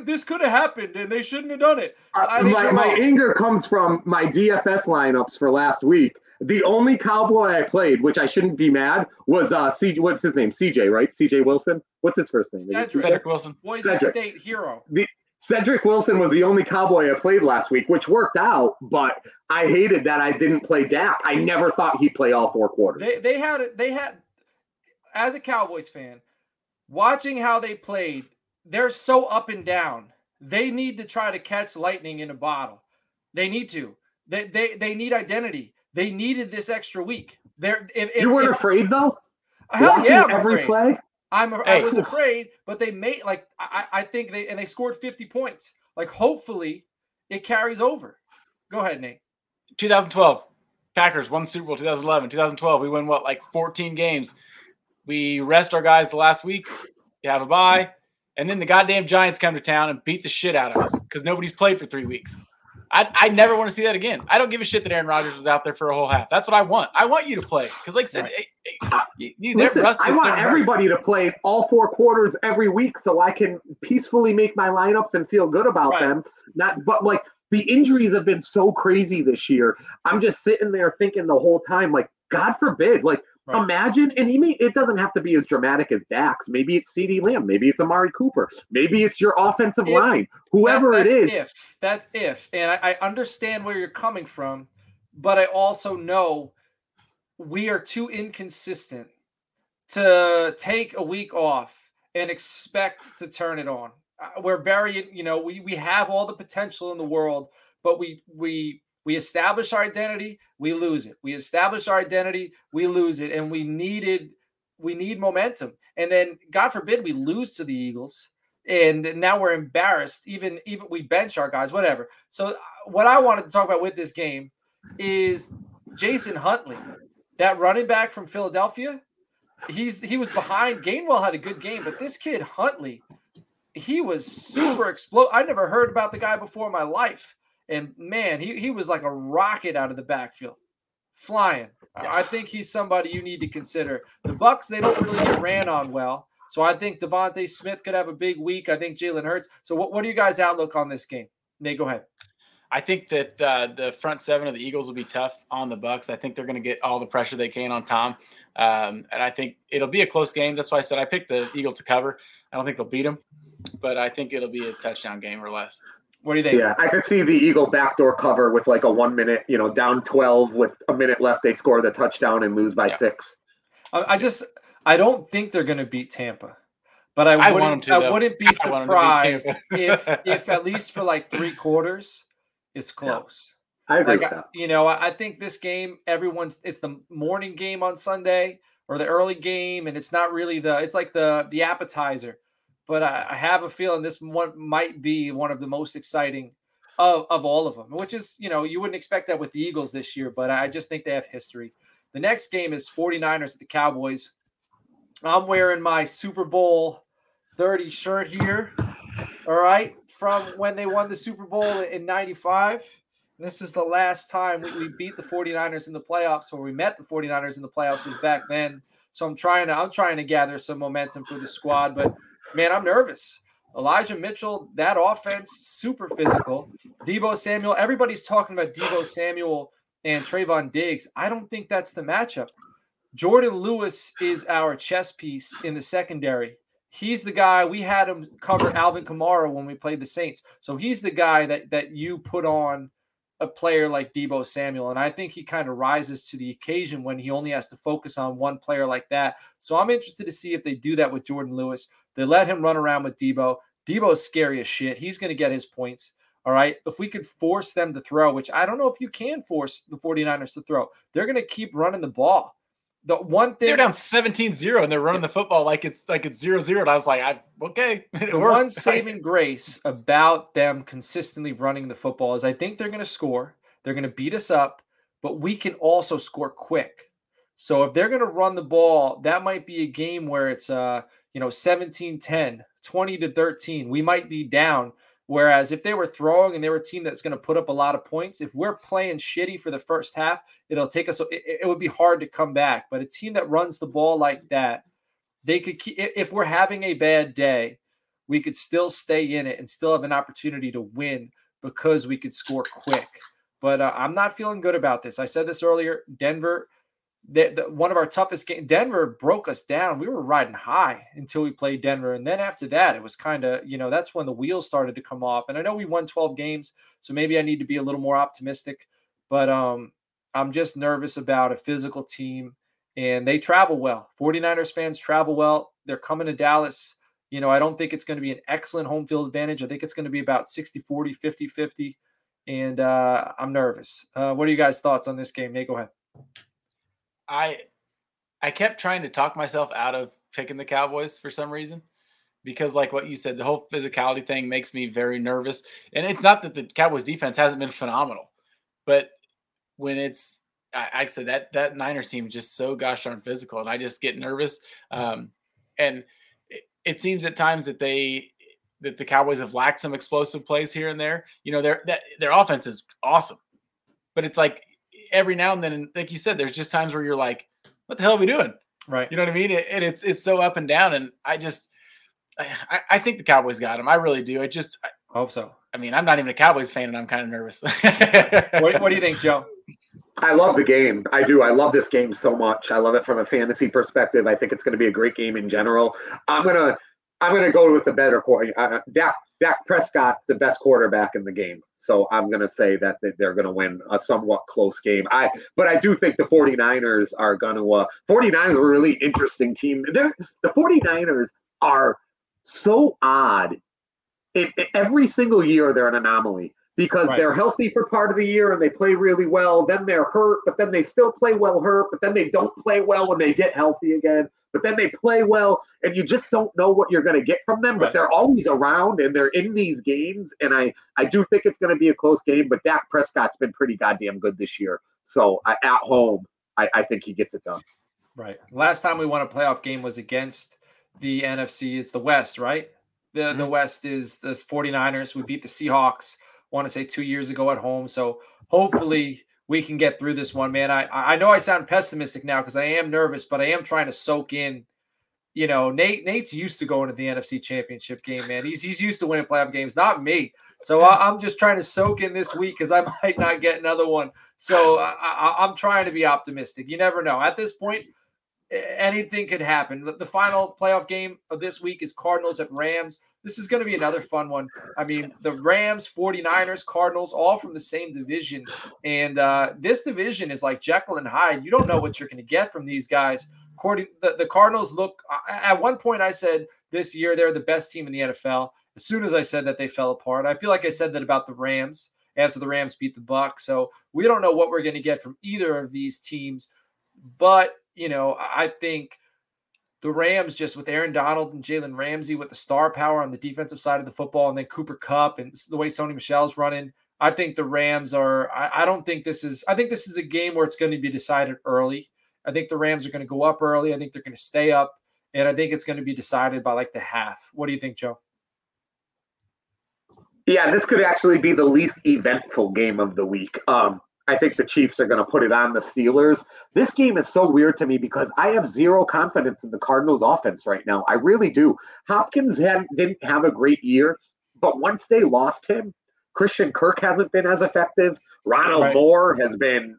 This could have happened and they shouldn't have done it. I think my my anger comes from my D F S lineups for last week. The only Cowboy I played, which I shouldn't be mad, was uh, C J. What's his name? C J, right? C J Wilson. What's his first name? Cedric, Cedric Wilson. Boise State hero. The, Cedric Wilson was the only Cowboy I played last week, which worked out, but I hated that I didn't play Dak. I never thought he'd play all four quarters. They, they had – they had, as a Cowboys fan, watching how they played, they're so up and down. They need to try to catch lightning in a bottle. They need to. They they, they need identity. They needed this extra week. They're, if, if, you weren't if, afraid, though? Hell watching yeah, I'm every afraid. Play? I'm, I was afraid, but they made like I, I think they and they scored fifty points. Like hopefully, it carries over. Go ahead, Nate. twenty twelve Packers won Super Bowl. twenty eleven, twenty twelve. We win what like fourteen games. We rest our guys the last week. You have a bye, and then the goddamn Giants come to town and beat the shit out of us because nobody's played for three weeks. I I never want to see that again. I don't give a shit that Aaron Rodgers was out there for a whole half. That's what I want. I want you to play because, like I said, right. hey, hey, you, you Listen, I want everybody hard. To play all four quarters every week so I can peacefully make my lineups and feel good about right. them. Not, but like the injuries have been so crazy this year. I'm just sitting there thinking the whole time, like, God forbid, like. Right. Imagine, and he may, it doesn't have to be as dramatic as Dax. Maybe it's CeeDee Lamb. Maybe it's Amari Cooper. Maybe it's your offensive if, line. Whoever that, it is. If. That's if. And I, I understand where you're coming from, but I also know we are too inconsistent to take a week off and expect to turn it on. We're very, you know, we, we have all the potential in the world, but we we – we establish our identity, we lose it. We establish our identity, we lose it. And we needed, we need momentum. And then, God forbid, we lose to the Eagles. And now we're embarrassed. Even, even we bench our guys, whatever. So what I wanted to talk about with this game is Jason Huntley, that running back from Philadelphia. He's he was behind. Gainwell had a good game, but this kid Huntley, he was super explosive. I never heard about the guy before in my life. And, man, he, he was like a rocket out of the backfield, flying. I think he's somebody you need to consider. The Bucs, they don't really get ran on well. So I think Devontae Smith could have a big week. I think Jalen Hurts. So what, what are you guys' outlook on this game? Nate, go ahead. I think that uh, the front seven of the Eagles will be tough on the Bucs. I think they're going to get all the pressure they can on Tom. Um, and I think it'll be a close game. That's why I said I picked the Eagles to cover. I don't think they'll beat them. But I think it'll be a touchdown game or less. What do you think? Yeah, I could see the Eagle backdoor cover with like a one minute, you know, down twelve with a minute left. They score the touchdown and lose by yeah. six. I just, I don't think they're going to beat Tampa, but I, I wouldn't, to, I wouldn't be surprised if, if at least for like three quarters, it's close. Yeah, I agree like, with that. You know, I think this game, everyone's, it's the morning game on Sunday or the early game, and it's not really the, it's like the the appetizer. But I have a feeling this one might be one of the most exciting of, of all of them, which is, you know, you wouldn't expect that with the Eagles this year, but I just think they have history. The next game is forty-niners at the Cowboys. I'm wearing my Super Bowl thirty shirt here. all right, from when they won the Super Bowl in ninety-five. This is the last time we beat the 49ers in the playoffs, or we met the 49ers in the playoffs, was back then. So I'm trying to I'm trying to gather some momentum for the squad, but man, I'm nervous. Elijah Mitchell, that offense, super physical. Deebo Samuel, everybody's talking about Deebo Samuel and Trayvon Diggs. I don't think that's the matchup. Jordan Lewis is our chess piece in the secondary. He's the guy. We had him cover Alvin Kamara when we played the Saints. So he's the guy that that you put on a player like Deebo Samuel. And I think he kind of rises to the occasion when he only has to focus on one player like that. So I'm interested to see if they do that with Jordan Lewis. They let him run around with Deebo. Deebo's scary as shit. He's going to get his points. All right. If we could force them to throw, which I don't know if you can force the 49ers to throw, they're going to keep running the ball. The one thing they're down seventeen zero and they're running the football like it's like it's zero zero. And I was like, I okay. The one saving grace about them consistently running the football is I think they're gonna score, they're gonna beat us up, but we can also score quick. So if they're gonna run the ball, that might be a game where it's uh you know seventeen ten, twenty to thirteen. We might be down. Whereas if they were throwing and they were a team that's going to put up a lot of points, if we're playing shitty for the first half, it'll take us – it would be hard to come back. But a team that runs the ball like that, they could – if we're having a bad day, we could still stay in it and still have an opportunity to win because we could score quick. But uh, I'm not feeling good about this. I said this earlier. Denver they, – one of our toughest games – Denver broke us down. We were riding high until we played Denver. And then after that, it was kind of, you know, that's when the wheels started to come off. And I know we won twelve games, so maybe I need to be a little more optimistic. But um, I'm just nervous about a physical team. And they travel well. 49ers fans travel well. They're coming to Dallas. You know, I don't think it's going to be an excellent home field advantage. I think it's going to be about sixty forty, fifty fifty. And uh, I'm nervous. Uh, what are you guys' thoughts on this game? Nate, go ahead. I I kept trying to talk myself out of picking the Cowboys for some reason because, like what you said, the whole physicality thing makes me very nervous. And it's not that the Cowboys defense hasn't been phenomenal, but when it's – I said that that Niners team is just so gosh darn physical, and I just get nervous. Um, and it, it seems at times that they that the Cowboys have lacked some explosive plays here and there. You know, their that, their offense is awesome, but it's like – every now and then, like you said, there's just times where you're like, what the hell are we doing? Right. You know what I mean? It, and it's, it's so up and down. And I just, I, I think the Cowboys got him. I really do. I just I, hope so. I mean, I'm not even a Cowboys fan and I'm kind of nervous. what, what do you think, Joe? I love the game. I do. I love this game so much. I love it from a fantasy perspective. I think it's going to be a great game in general. I'm going to, I'm going to go with the better quarterback. Uh, Dak, Dak Prescott's the best quarterback in the game. So I'm going to say that they're going to win a somewhat close game. I, But I do think the 49ers are going to uh, – 49ers are a really interesting team. They're, the 49ers are so odd. It, it, every single year they're an anomaly because right. They're healthy for part of the year and they play really well. Then they're hurt, but then they still play well hurt, but then they don't play well when they get healthy again. But then they play well, and you just don't know what you're going to get from them. But they're always around, and they're in these games. And I, I do think it's going to be a close game. But Dak Prescott's been pretty goddamn good this year. So I, at home, I, I think he gets it done. Right. Last time we won a playoff game was against the N F C. It's the West, right? The mm-hmm. the West is the 49ers. We beat the Seahawks, I want to say, two years ago at home. So hopefully – we can get through this one, man. I I know I sound pessimistic now because I am nervous, but I am trying to soak in. You know, Nate Nate's used to going to the N F C Championship game, man. He's he's used to winning playoff games, not me. So I, I'm just trying to soak in this week because I might not get another one. So I, I, I'm trying to be optimistic. You never know. At this point, anything could happen. The, the final playoff game of this week is Cardinals at Rams. This is going to be another fun one. I mean, the Rams, 49ers, Cardinals, all from the same division. And uh, this division is like Jekyll and Hyde. You don't know what you're going to get from these guys. The, the Cardinals look – at one point I said this year they're the best team in the N F L. As soon as I said that, they fell apart. I feel like I said that about the Rams after the Rams beat the Bucs. So we don't know what we're going to get from either of these teams. But, you know, I think – the Rams, just with Aaron Donald and Jalen Ramsey, with the star power on the defensive side of the football, and then Cooper Kupp and the way Sony Michel's running, I think the Rams are I, I don't think this is – I think this is a game where it's going to be decided early. I think the Rams are going to go up early. I think they're going to stay up, and I think it's going to be decided by like the half. What do you think, Joe? Yeah, this could actually be the least eventful game of the week. Um, I think the Chiefs are going to put it on the Steelers. This game is so weird to me because I have zero confidence in the Cardinals' offense right now. I really do. Hopkins had, didn't have a great year, but once they lost him, Christian Kirk hasn't been as effective. Ronald right. Moore has been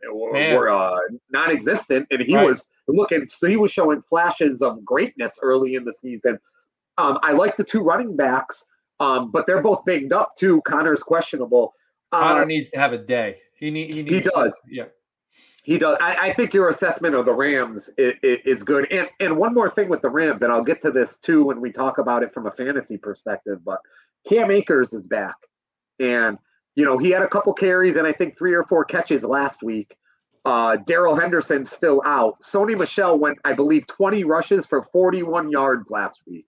uh, non-existent, and he right. was looking. So he was showing flashes of greatness early in the season. Um, I like the two running backs, um, but they're both banged up too. Connor's questionable. Uh, Connor needs to have a day. He need, he, needs he does. To, yeah, he does. I, I think your assessment of the Rams is, is good. And and one more thing with the Rams, and I'll get to this too when we talk about it from a fantasy perspective. But Cam Akers is back. And, you know, he had a couple carries and I think three or four catches last week. Uh, Daryl Henderson's still out. Sony Michel went, I believe, twenty rushes for forty-one yards last week.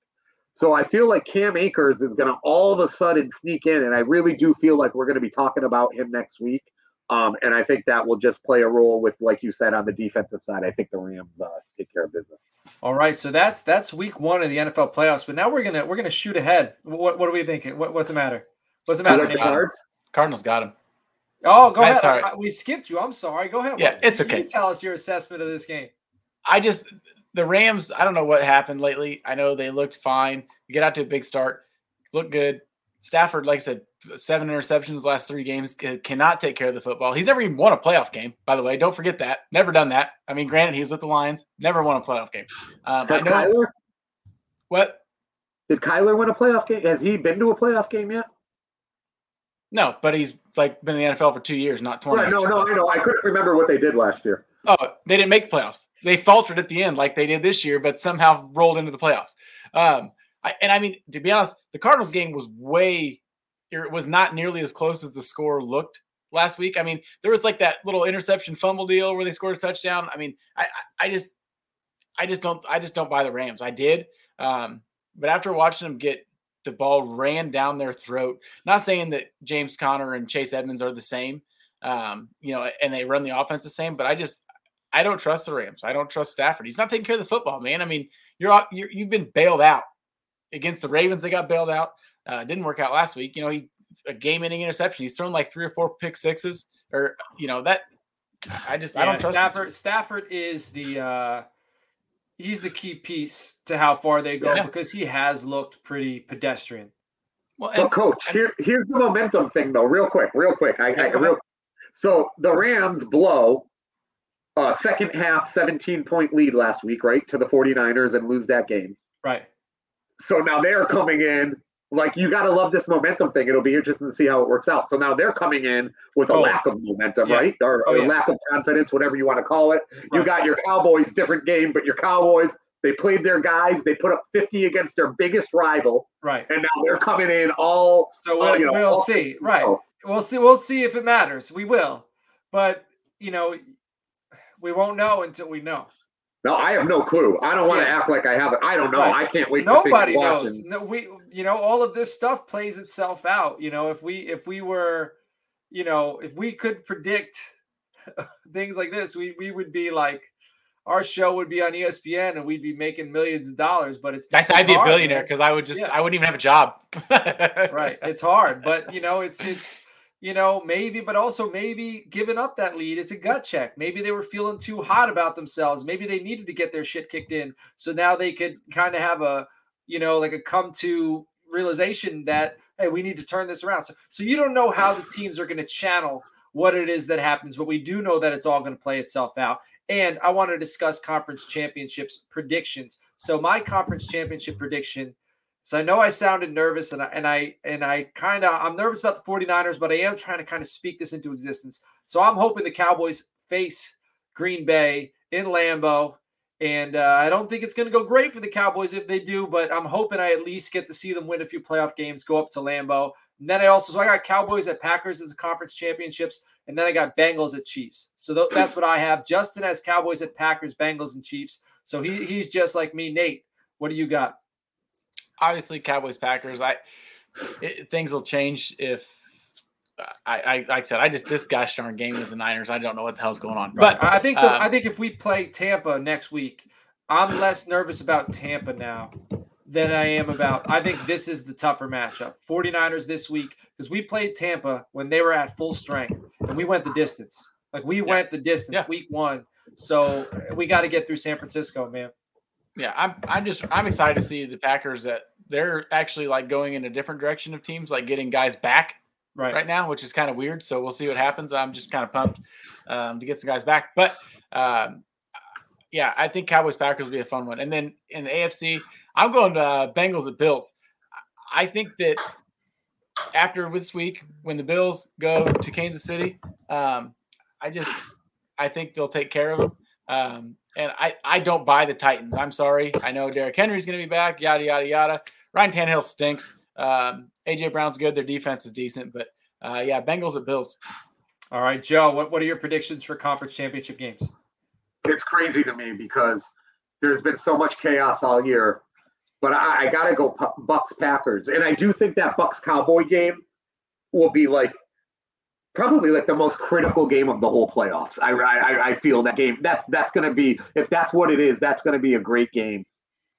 So I feel like Cam Akers is going to all of a sudden sneak in. And I really do feel like we're going to be talking about him next week. Um, and I think that will just play a role with, like you said, on the defensive side. I think the Rams uh, take care of business. All right, so that's that's week one of the N F L playoffs. But now we're gonna we're gonna shoot ahead. What what are we thinking? What, what's the matter? What's the matter? Like the Cards? Cardinals got him. Oh, go Matt's ahead. I, we skipped you. I'm sorry. Go ahead. Yeah, it's okay. You tell us your assessment of this game. I just the Rams. I don't know what happened lately. I know they looked fine. We get out to a big start. Look good. Stafford, like I said, seven interceptions last three games, cannot take care of the football. He's never even won a playoff game, by the way. Don't forget that. Never done that. I mean, granted, he was with the Lions. Never won a playoff game. Um, Has I know, Kyler? What? Did Kyler win a playoff game? Has he been to a playoff game yet? No, but he's like been in the N F L for two years, not torn. Right, no, no, I know. I couldn't remember what they did last year. Oh, they didn't make the playoffs. They faltered at the end like they did this year, but somehow rolled into the playoffs. Um, I, and I mean, to be honest, the Cardinals game was way, it was not nearly as close as the score looked last week. I mean, there was like that little interception fumble deal where they scored a touchdown. I mean, I, I just, I just don't, I just don't buy the Rams. I did. Um, but after watching them get the ball ran down their throat, not saying that James Conner and Chase Edmonds are the same, um, you know, and they run the offense the same, but I just, I don't trust the Rams. I don't trust Stafford. He's not taking care of the football, man. I mean, you're, you're you've been bailed out. Against the Ravens, they got bailed out. Uh, didn't work out last week. You know, he a game-ending interception. He's thrown like three or four pick sixes, or you know that. I just yeah, I don't trust Stafford. Him. Stafford is the uh, he's the key piece to how far they go yeah. because he has looked pretty pedestrian. Well, and, well coach, and, here, here's the momentum thing though. Real quick, real quick. I, I real. So the Rams blow a second half seventeen point lead last week, right, to the forty-niners and lose that game. Right. So now they're coming in, like, you got to love this momentum thing. It'll be interesting to see how it works out. So now they're coming in with a oh, lack of momentum, yeah. right? Or, oh, or yeah. lack of confidence, whatever you want to call it. Right. You got your Cowboys, different game, but your Cowboys, they played their guys. They put up fifty against their biggest rival. Right. And now they're coming in all – So all, you know, we'll all see. Right. Know. We'll see. We'll see if it matters. We will. But, you know, we won't know until we know. No, I have no clue. I don't want yeah. to act like I have it. I don't know. Right. I can't wait. Nobody to knows. No, we, you know, all of this stuff plays itself out. You know, if we, if we were, you know, if we could predict things like this, we, we would be like, our show would be on E S P N and we'd be making millions of dollars. But it's, it's I'd be hard, a billionaire because I would just, yeah. I wouldn't even have a job. Right. It's hard, but you know, it's, it's, you know, maybe, but also maybe giving up that lead. It's a gut check. Maybe they were feeling too hot about themselves. Maybe they needed to get their shit kicked in. So now they could kind of have a, you know, like a come to realization that, hey, we need to turn this around. So, so you don't know how the teams are going to channel what it is that happens, but we do know that it's all going to play itself out. And I want to discuss conference championships predictions. So my conference championship prediction. So I know I sounded nervous and I, and I, and I kind of, I'm nervous about the forty-niners, but I am trying to kind of speak this into existence. So I'm hoping the Cowboys face Green Bay in Lambeau. And uh, I don't think it's going to go great for the Cowboys if they do, but I'm hoping I at least get to see them win a few playoff games, go up to Lambeau. And then I also, so I got Cowboys at Packers as the conference championships. And then I got Bengals at Chiefs. So th- that's what I have. Justin has Cowboys at Packers, Bengals and Chiefs. So he he's just like me. Nate, what do you got? Obviously, Cowboys, Packers. I it, things will change if I, I like I said. I just this gosh darn game with the Niners. I don't know what the hell's going on. Bro. But I think the, um, I think if we play Tampa next week, I'm less nervous about Tampa now than I am about. I think this is the tougher matchup. 49ers this week, because we played Tampa when they were at full strength, and we went the distance. Like, we yeah. went the distance yeah. week one. So we got to get through San Francisco, man. Yeah, I'm I'm just I'm excited to see the Packers that they're actually like going in a different direction of teams, like getting guys back right, right now, which is kind of weird. So we'll see what happens. I'm just kind of pumped um, to get some guys back. But um, yeah, I think Cowboys Packers will be a fun one. And then in the A F C, I'm going to uh, Bengals at Bills. I think that after this week, when the Bills go to Kansas City, um, I just I think they'll take care of them. Um, and I, I don't buy the Titans. I'm sorry. I know Derrick Henry's going to be back, yada, yada, yada. Ryan Tannehill stinks. Um, A J Brown's good. Their defense is decent. But, uh, yeah, Bengals at Bills. All right, Joe, what, what are your predictions for conference championship games? It's crazy to me because there's been so much chaos all year. But I, I got to go Bucks Packers. And I do think that Bucks Cowboy game will be like probably like the most critical game of the whole playoffs. I, I, I feel that game. That's that's going to be, if that's what it is, that's going to be a great game.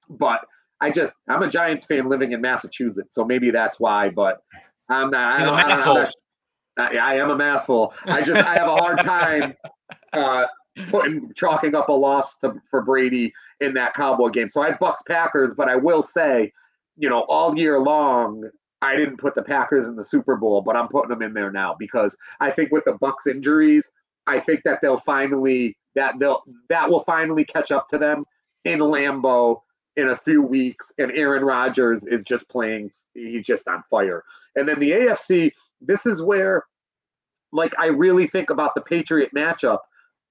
But I just, I'm a Giants fan living in Massachusetts, so maybe that's why. But I'm not. He's I, don't, an I, don't know that, I, I am a asshole. I just, I have a hard time uh, putting chalking up a loss to, for Brady in that Cowboy game. So I have Bucks Packers, but I will say, you know, all year long, I didn't put the Packers in the Super Bowl, but I'm putting them in there now because I think with the Bucks injuries, I think that they'll finally that they'll that will finally catch up to them in Lambeau in a few weeks. And Aaron Rodgers is just playing; he's just on fire. And then the A F C, this is where, like, I really think about the Patriot matchup.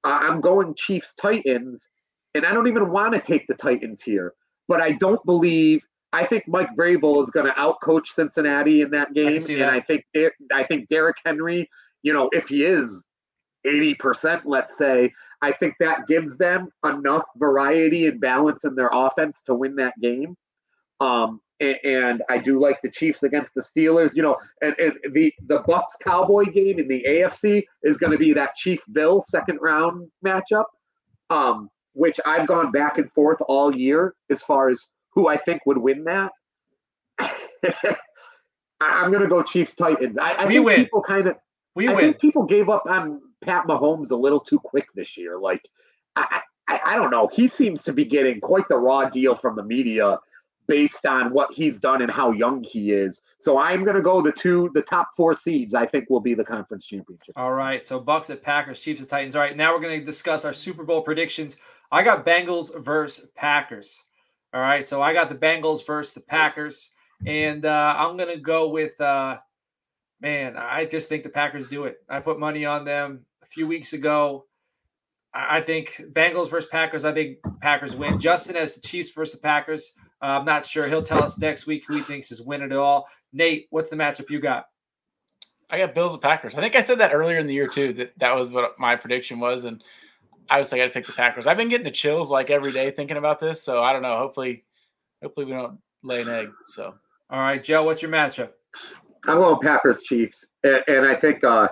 Uh, I'm going Chiefs Titans, and I don't even want to take the Titans here, but I don't believe. I think Mike Vrabel is going to outcoach Cincinnati in that game, I and I think I think Derrick Henry, you know, if he is eighty percent, let's say, I think that gives them enough variety and balance in their offense to win that game. Um, and, and I do like the Chiefs against the Steelers, you know, and, and the the Bucks Cowboy game in the A F C is going to be that Chief Bill second round matchup, um, which I've gone back and forth all year as far as who I think would win that. I'm going to go Chiefs Titans. I, I we think win. people kind of we I win. think people gave up on Pat Mahomes a little too quick this year. Like I, I I don't know. He seems to be getting quite the raw deal from the media based on what he's done and how young he is. So I'm going to go the two the top four seeds I think will be the conference championship. All right. So Bucks at Packers, Chiefs at Titans. All right. Now we're going to discuss our Super Bowl predictions. I got Bengals versus Packers. All right, so I got the Bengals versus the Packers, and uh, I'm going to go with, uh, man, I just think the Packers do it. I put money on them a few weeks ago. I think Bengals versus Packers, I think Packers win. Justin has the Chiefs versus the Packers. Uh, I'm not sure. He'll tell us next week who he thinks is winning it all. Nate, what's the matchup you got? I got Bills and Packers. I think I said that earlier in the year, too, that that was what my prediction was, and I was like, I got to pick the Packers. I've been getting the chills like every day thinking about this, so I don't know. Hopefully, hopefully we don't lay an egg. So, all right, Joe, what's your matchup? I'm going Packers Chiefs, and, and I think uh,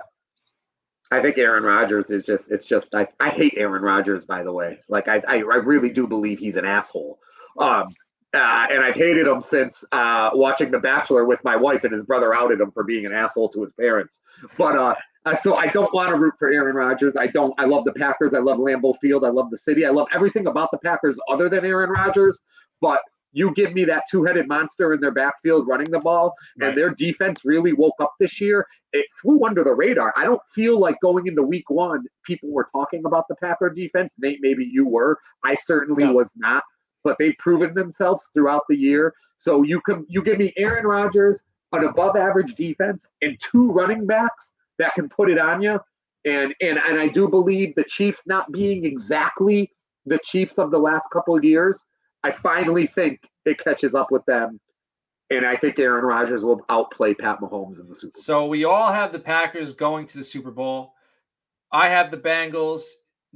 I think Aaron Rodgers is just it's just I I hate Aaron Rodgers, by the way. Like I I, I really do believe he's an asshole, um, uh, and I've hated him since uh, watching The Bachelor with my wife, and his brother outed him for being an asshole to his parents, but. Uh, Uh, so I don't want to root for Aaron Rodgers. I don't. I love the Packers. I love Lambeau Field. I love the city. I love everything about the Packers other than Aaron Rodgers. But you give me that two-headed monster in their backfield running the ball, right. And their defense really woke up this year. It flew under the radar. I don't feel like going into week one, people were talking about the Packer defense. Nate, maybe you were. I certainly no. was not. But they've proven themselves throughout the year. So you can, you give me Aaron Rodgers, an above-average defense, and two running backs that can put it on you. And, and and I do believe the Chiefs not being exactly the Chiefs of the last couple of years, I finally think it catches up with them. And I think Aaron Rodgers will outplay Pat Mahomes in the Super Bowl. So we all have the Packers going to the Super Bowl. I have the Bengals.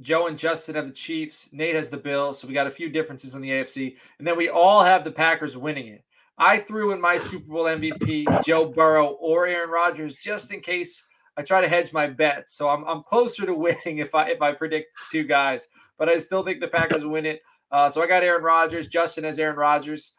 Joe and Justin have the Chiefs. Nate has the Bills. So we got a few differences in the A F C. And then we all have the Packers winning it. I threw in my Super Bowl M V P, Joe Burrow or Aaron Rodgers, just in case I try to hedge my bet, so I'm I'm closer to winning if I if I predict two guys, but I still think the Packers win it. Uh, so I got Aaron Rodgers. Justin has Aaron Rodgers.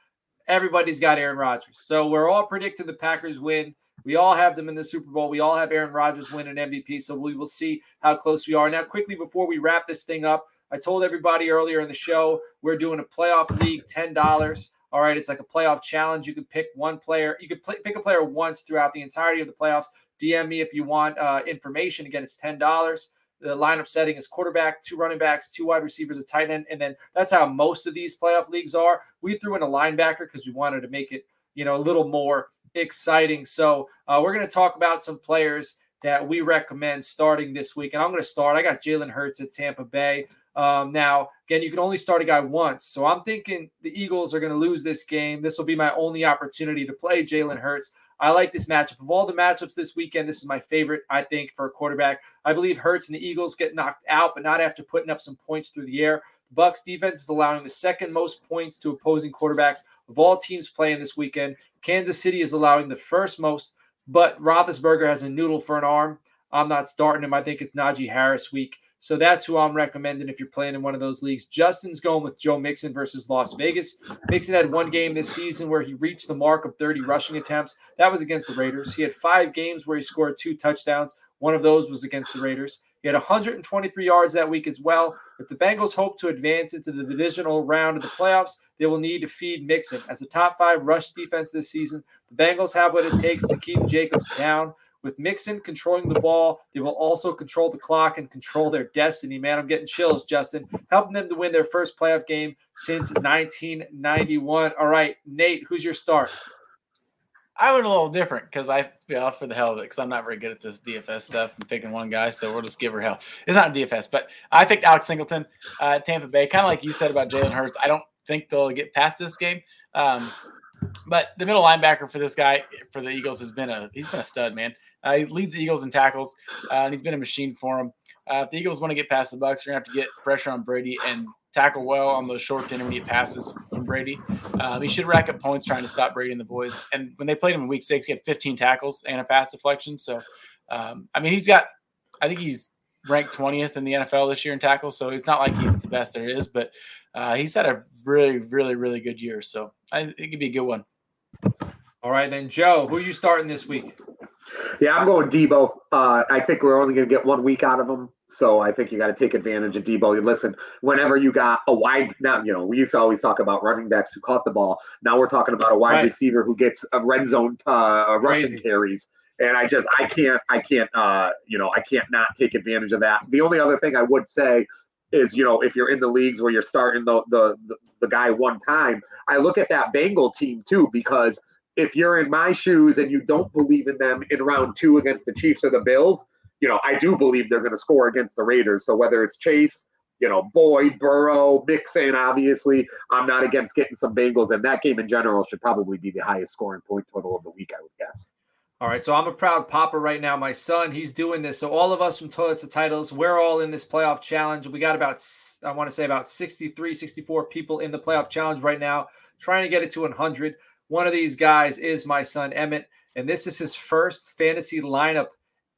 everybody's got Aaron Rodgers. So we're all predicting the Packers win. We all have them in the Super Bowl. We all have Aaron Rodgers win an M V P. So we will see how close we are. Now, quickly, before we wrap this thing up, I told everybody earlier in the show, we're doing a playoff league, ten dollars. All right. It's like a playoff challenge. You could pick one player. You could play, pick a player once throughout the entirety of the playoffs. D M me if you want uh, information. Again, it's ten dollars. The lineup setting is quarterback, two running backs, two wide receivers, a tight end. And then that's how most of these playoff leagues are. We threw in a linebacker because we wanted to make it, you know, a little more exciting. So uh, we're going to talk about some players that we recommend starting this week. And I'm going to start. I got Jalen Hurts at Tampa Bay. Um, now, again, you can only start a guy once. So I'm thinking the Eagles are going to lose this game. This will be my only opportunity to play Jalen Hurts. I like this matchup. Of all the matchups this weekend, this is my favorite, I think, for a quarterback. I believe Hurts and the Eagles get knocked out, but not after putting up some points through the air. The Bucs defense is allowing the second most points to opposing quarterbacks of all teams playing this weekend. Kansas City is allowing the first most, but Roethlisberger has a noodle for an arm. I'm not starting him. I think it's Najee Harris week. So that's who I'm recommending if you're playing in one of those leagues. Justin's going with Joe Mixon versus Las Vegas. Mixon had one game this season where he reached the mark of thirty rushing attempts. That was against the Raiders. He had five games where he scored two touchdowns. One of those was against the Raiders. He had one hundred twenty-three yards that week as well. If the Bengals hope to advance into the divisional round of the playoffs, they will need to feed Mixon. As a top five rush defense this season, the Bengals have what it takes to keep Jacobs down. With Mixon controlling the ball, they will also control the clock and control their destiny. Man, I'm getting chills, Justin. Helping them to win their first playoff game since nineteen ninety-one. All right, Nate, who's your start? I went a little different because I you know, for the hell of it, because I'm not very good at this D F S stuff and picking one guy, so we'll just give her hell. It's not D F S, but I picked Alex Singleton at uh, Tampa Bay. Kind of like you said about Jalen Hurts, I don't think they'll get past this game. Um, but the middle linebacker for this guy, for the Eagles, has been a he's been a stud, man. Uh, he leads the Eagles in tackles, uh, and he's been a machine for them. Uh, if the Eagles want to get past the Bucs, they're going to have to get pressure on Brady and tackle well on those short to intermediate passes from Brady. Um, he should rack up points trying to stop Brady and the boys. And when they played him in week six, he had fifteen tackles and a pass deflection. So, um, I mean, he's got – I think he's ranked twentieth in the N F L this year in tackles, so it's not like he's the best there is, but uh, he's had a really, really, really good year. So, I think it could be a good one. All right, then, Joe, who are you starting this week? Yeah, I'm going Deebo. Uh, I think we're only going to get one week out of him. So I think you got to take advantage of Deebo. You listen, whenever you got a wide – now, you know, we used to always talk about running backs who caught the ball. Now we're talking about a wide right. receiver who gets a red zone uh, rushing carries. And I just – I can't – I can't uh, you know, I can't not take advantage of that. The only other thing I would say is, you know, if you're in the leagues where you're starting the the the, the guy one time, I look at that Bengal team too, because – if you're in my shoes and you don't believe in them in round two against the Chiefs or the Bills, you know, I do believe they're going to score against the Raiders. So whether it's Chase, you know, Boyd, Burrow, Mixon, obviously, I'm not against getting some Bengals. And that game in general should probably be the highest scoring point total of the week, I would guess. All right, so I'm a proud papa right now. My son, he's doing this. So all of us from Toilets to Titles, we're all in this playoff challenge. We got about, I want to say about sixty-three, sixty-four people in the playoff challenge right now, trying to get it to one hundred. One of these guys is my son, Emmett, and this is his first fantasy lineup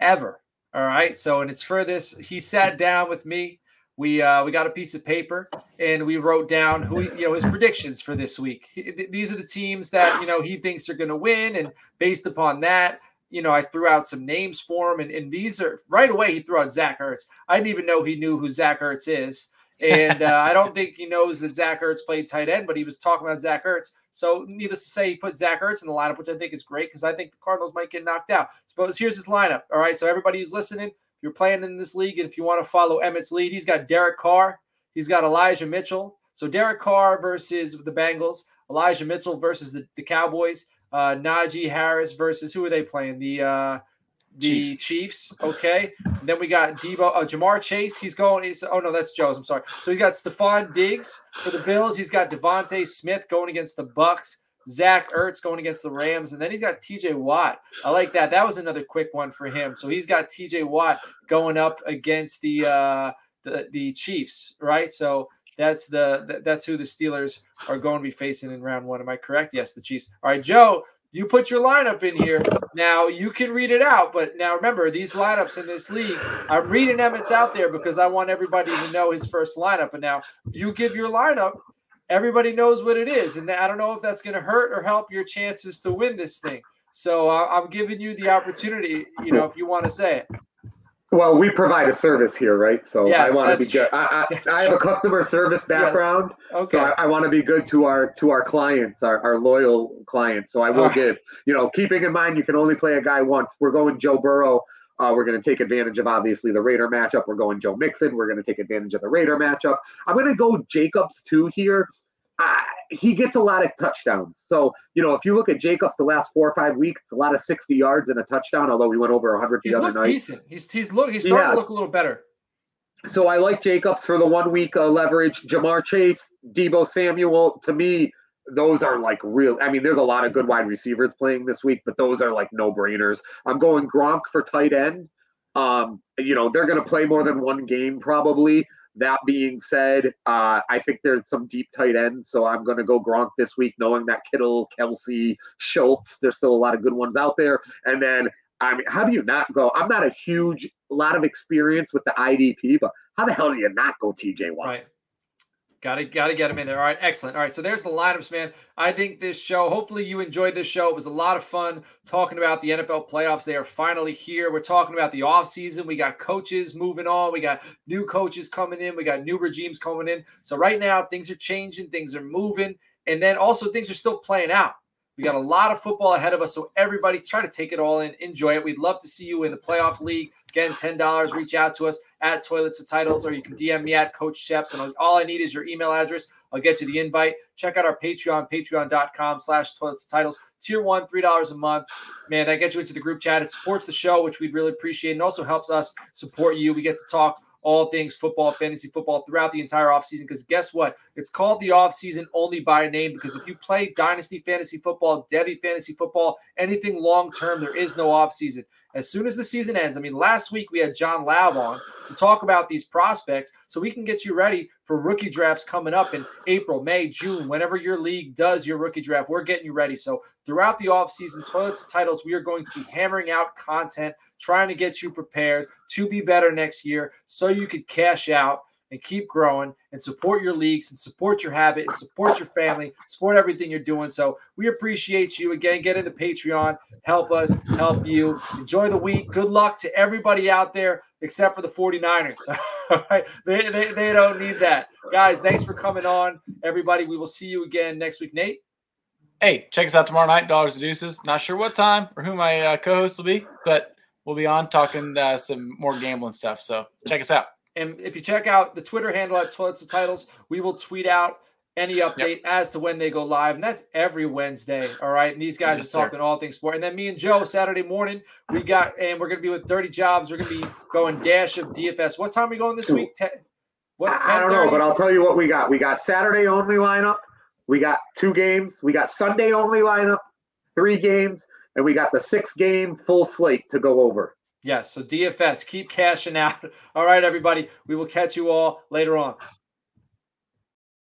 ever. All right. So, and it's for this. He sat down with me. We uh, we got a piece of paper and we wrote down who you know his predictions for this week. He, th- these are the teams that you know he thinks are going to win, and based upon that, you know I threw out some names for him. And, and these are right away. He threw out Zach Ertz. I didn't even know he knew who Zach Ertz is. And uh, I don't think he knows that Zach Ertz played tight end, but he was talking about Zach Ertz. So needless to say, he put Zach Ertz in the lineup, which I think is great because I think the Cardinals might get knocked out. Suppose here's his lineup. All right, so everybody who's listening, if you're playing in this league, and if you want to follow Emmett's lead, he's got Derek Carr. He's got Elijah Mitchell. So Derek Carr versus the Bengals, Elijah Mitchell versus the, the Cowboys, uh, Najee Harris versus who are they playing? The uh, – The Chiefs. Chiefs, okay. And then we got Deebo, uh, Jamar Chase. He's going. He's, oh no, that's Joe's. I'm sorry. So he's got Stephon Diggs for the Bills. He's got Devontae Smith going against the Bucks. Zach Ertz going against the Rams, and then he's got T J Watt. I like that. That was another quick one for him. So he's got T J Watt going up against the uh, the the Chiefs, right? So that's the that's who the Steelers are going to be facing in round one. Am I correct? Yes, the Chiefs. All right, Joe. You put your lineup in here. Now you can read it out, but now remember these lineups in this league. I'm reading Emmett's out there because I want everybody to know his first lineup. And now you give your lineup, everybody knows what it is. And I don't know if that's going to hurt or help your chances to win this thing. So uh, I'm giving you the opportunity, you know, if you want to say it. Well, we provide a service here, right? So yes, I want to be good. I, I, I have a customer service background, yes. Okay. So I, I want to be good to our to our clients, our, our loyal clients. So I will right. give, you know, keeping in mind you can only play a guy once. We're going Joe Burrow. Uh, we're going to take advantage of, obviously, the Raider matchup. We're going Joe Mixon. We're going to take advantage of the Raider matchup. I'm going to go Jacobs, too, here. Uh, he gets a lot of touchdowns. So, you know, if you look at Jacobs the last four or five weeks, it's a lot of sixty yards and a touchdown, although he went over one hundred the he's other night. He's looked decent. He's, he's, look, he's starting he to look a little better. So I like Jacobs for the one-week uh, leverage. Jamar Chase, Deebo Samuel, to me, those are like real. I mean, there's a lot of good wide receivers playing this week, but those are like no-brainers. I'm going Gronk for tight end. Um, you know, they're going to play more than one game probably. That being said, uh, I think there's some deep tight ends, so I'm going to go Gronk this week, knowing that Kittle, Kelsey, Schultz, there's still a lot of good ones out there. And then, I mean, how do you not go? I'm not a huge lot of experience with the I D P, but how the hell do you not go T J Watt? Right. Got to, got to get him in there. All right, excellent. All right, so there's the lineups, man. I think this show, hopefully you enjoyed this show. It was a lot of fun talking about the N F L playoffs. They are finally here. We're talking about the offseason. We got coaches moving on. We got new coaches coming in. We got new regimes coming in. So right now, things are changing. Things are moving. And then also things are still playing out. We got a lot of football ahead of us, so everybody try to take it all in. Enjoy it. We'd love to see you in the playoff league. Again, ten dollars. Reach out to us at Toilets to Titles, or you can D M me at Coach Sheps. And all I need is your email address. I'll get you the invite. Check out our Patreon, patreon.com slash Toilets to Titles. Tier one, three dollars a month. Man, that gets you into the group chat. It supports the show, which we'd really appreciate, and also helps us support you. We get to talk all things football, fantasy football throughout the entire offseason, because guess what? It's called the offseason only by name, because if you play Dynasty Fantasy Football, Devy Fantasy Football, anything long-term, there is no offseason. As soon as the season ends, I mean, last week we had John Laub on to talk about these prospects, so we can get you ready for rookie drafts coming up in April, May, June, whenever your league does your rookie draft, we're getting you ready. So throughout the offseason, Toilets to Titles, we are going to be hammering out content, trying to get you prepared to be better next year so you could cash out and keep growing and support your leagues and support your habit and support your family, support everything you're doing. So we appreciate you. Again, get into Patreon. Help us, help you. Enjoy the week. Good luck to everybody out there except for the 49ers. All right. They, they, they don't need that. Guys, thanks for coming on. Everybody, we will see you again next week. Nate? Hey, check us out tomorrow night, Dollars to Deuces. Not sure what time or who my uh, co-host will be, but we'll be on talking uh, some more gambling stuff. So check us out. And if you check out the Twitter handle at Toilets to Titles, we will tweet out any update yep. as to when they go live. And that's every Wednesday. All right. And these guys yes, are talking sir. all things sport. And then me and Joe Saturday morning, we got, and we're going to be with Dirty Jobs. We're going to be going Dash of D F S. What time are we going this week? Ten, what, I don't know, but I'll tell you what we got. We got Saturday only lineup. We got two games. We got Sunday only lineup, three games. And we got the six game full slate to go over. Yes, so D F S, keep cashing out. All right, everybody, we will catch you all later on.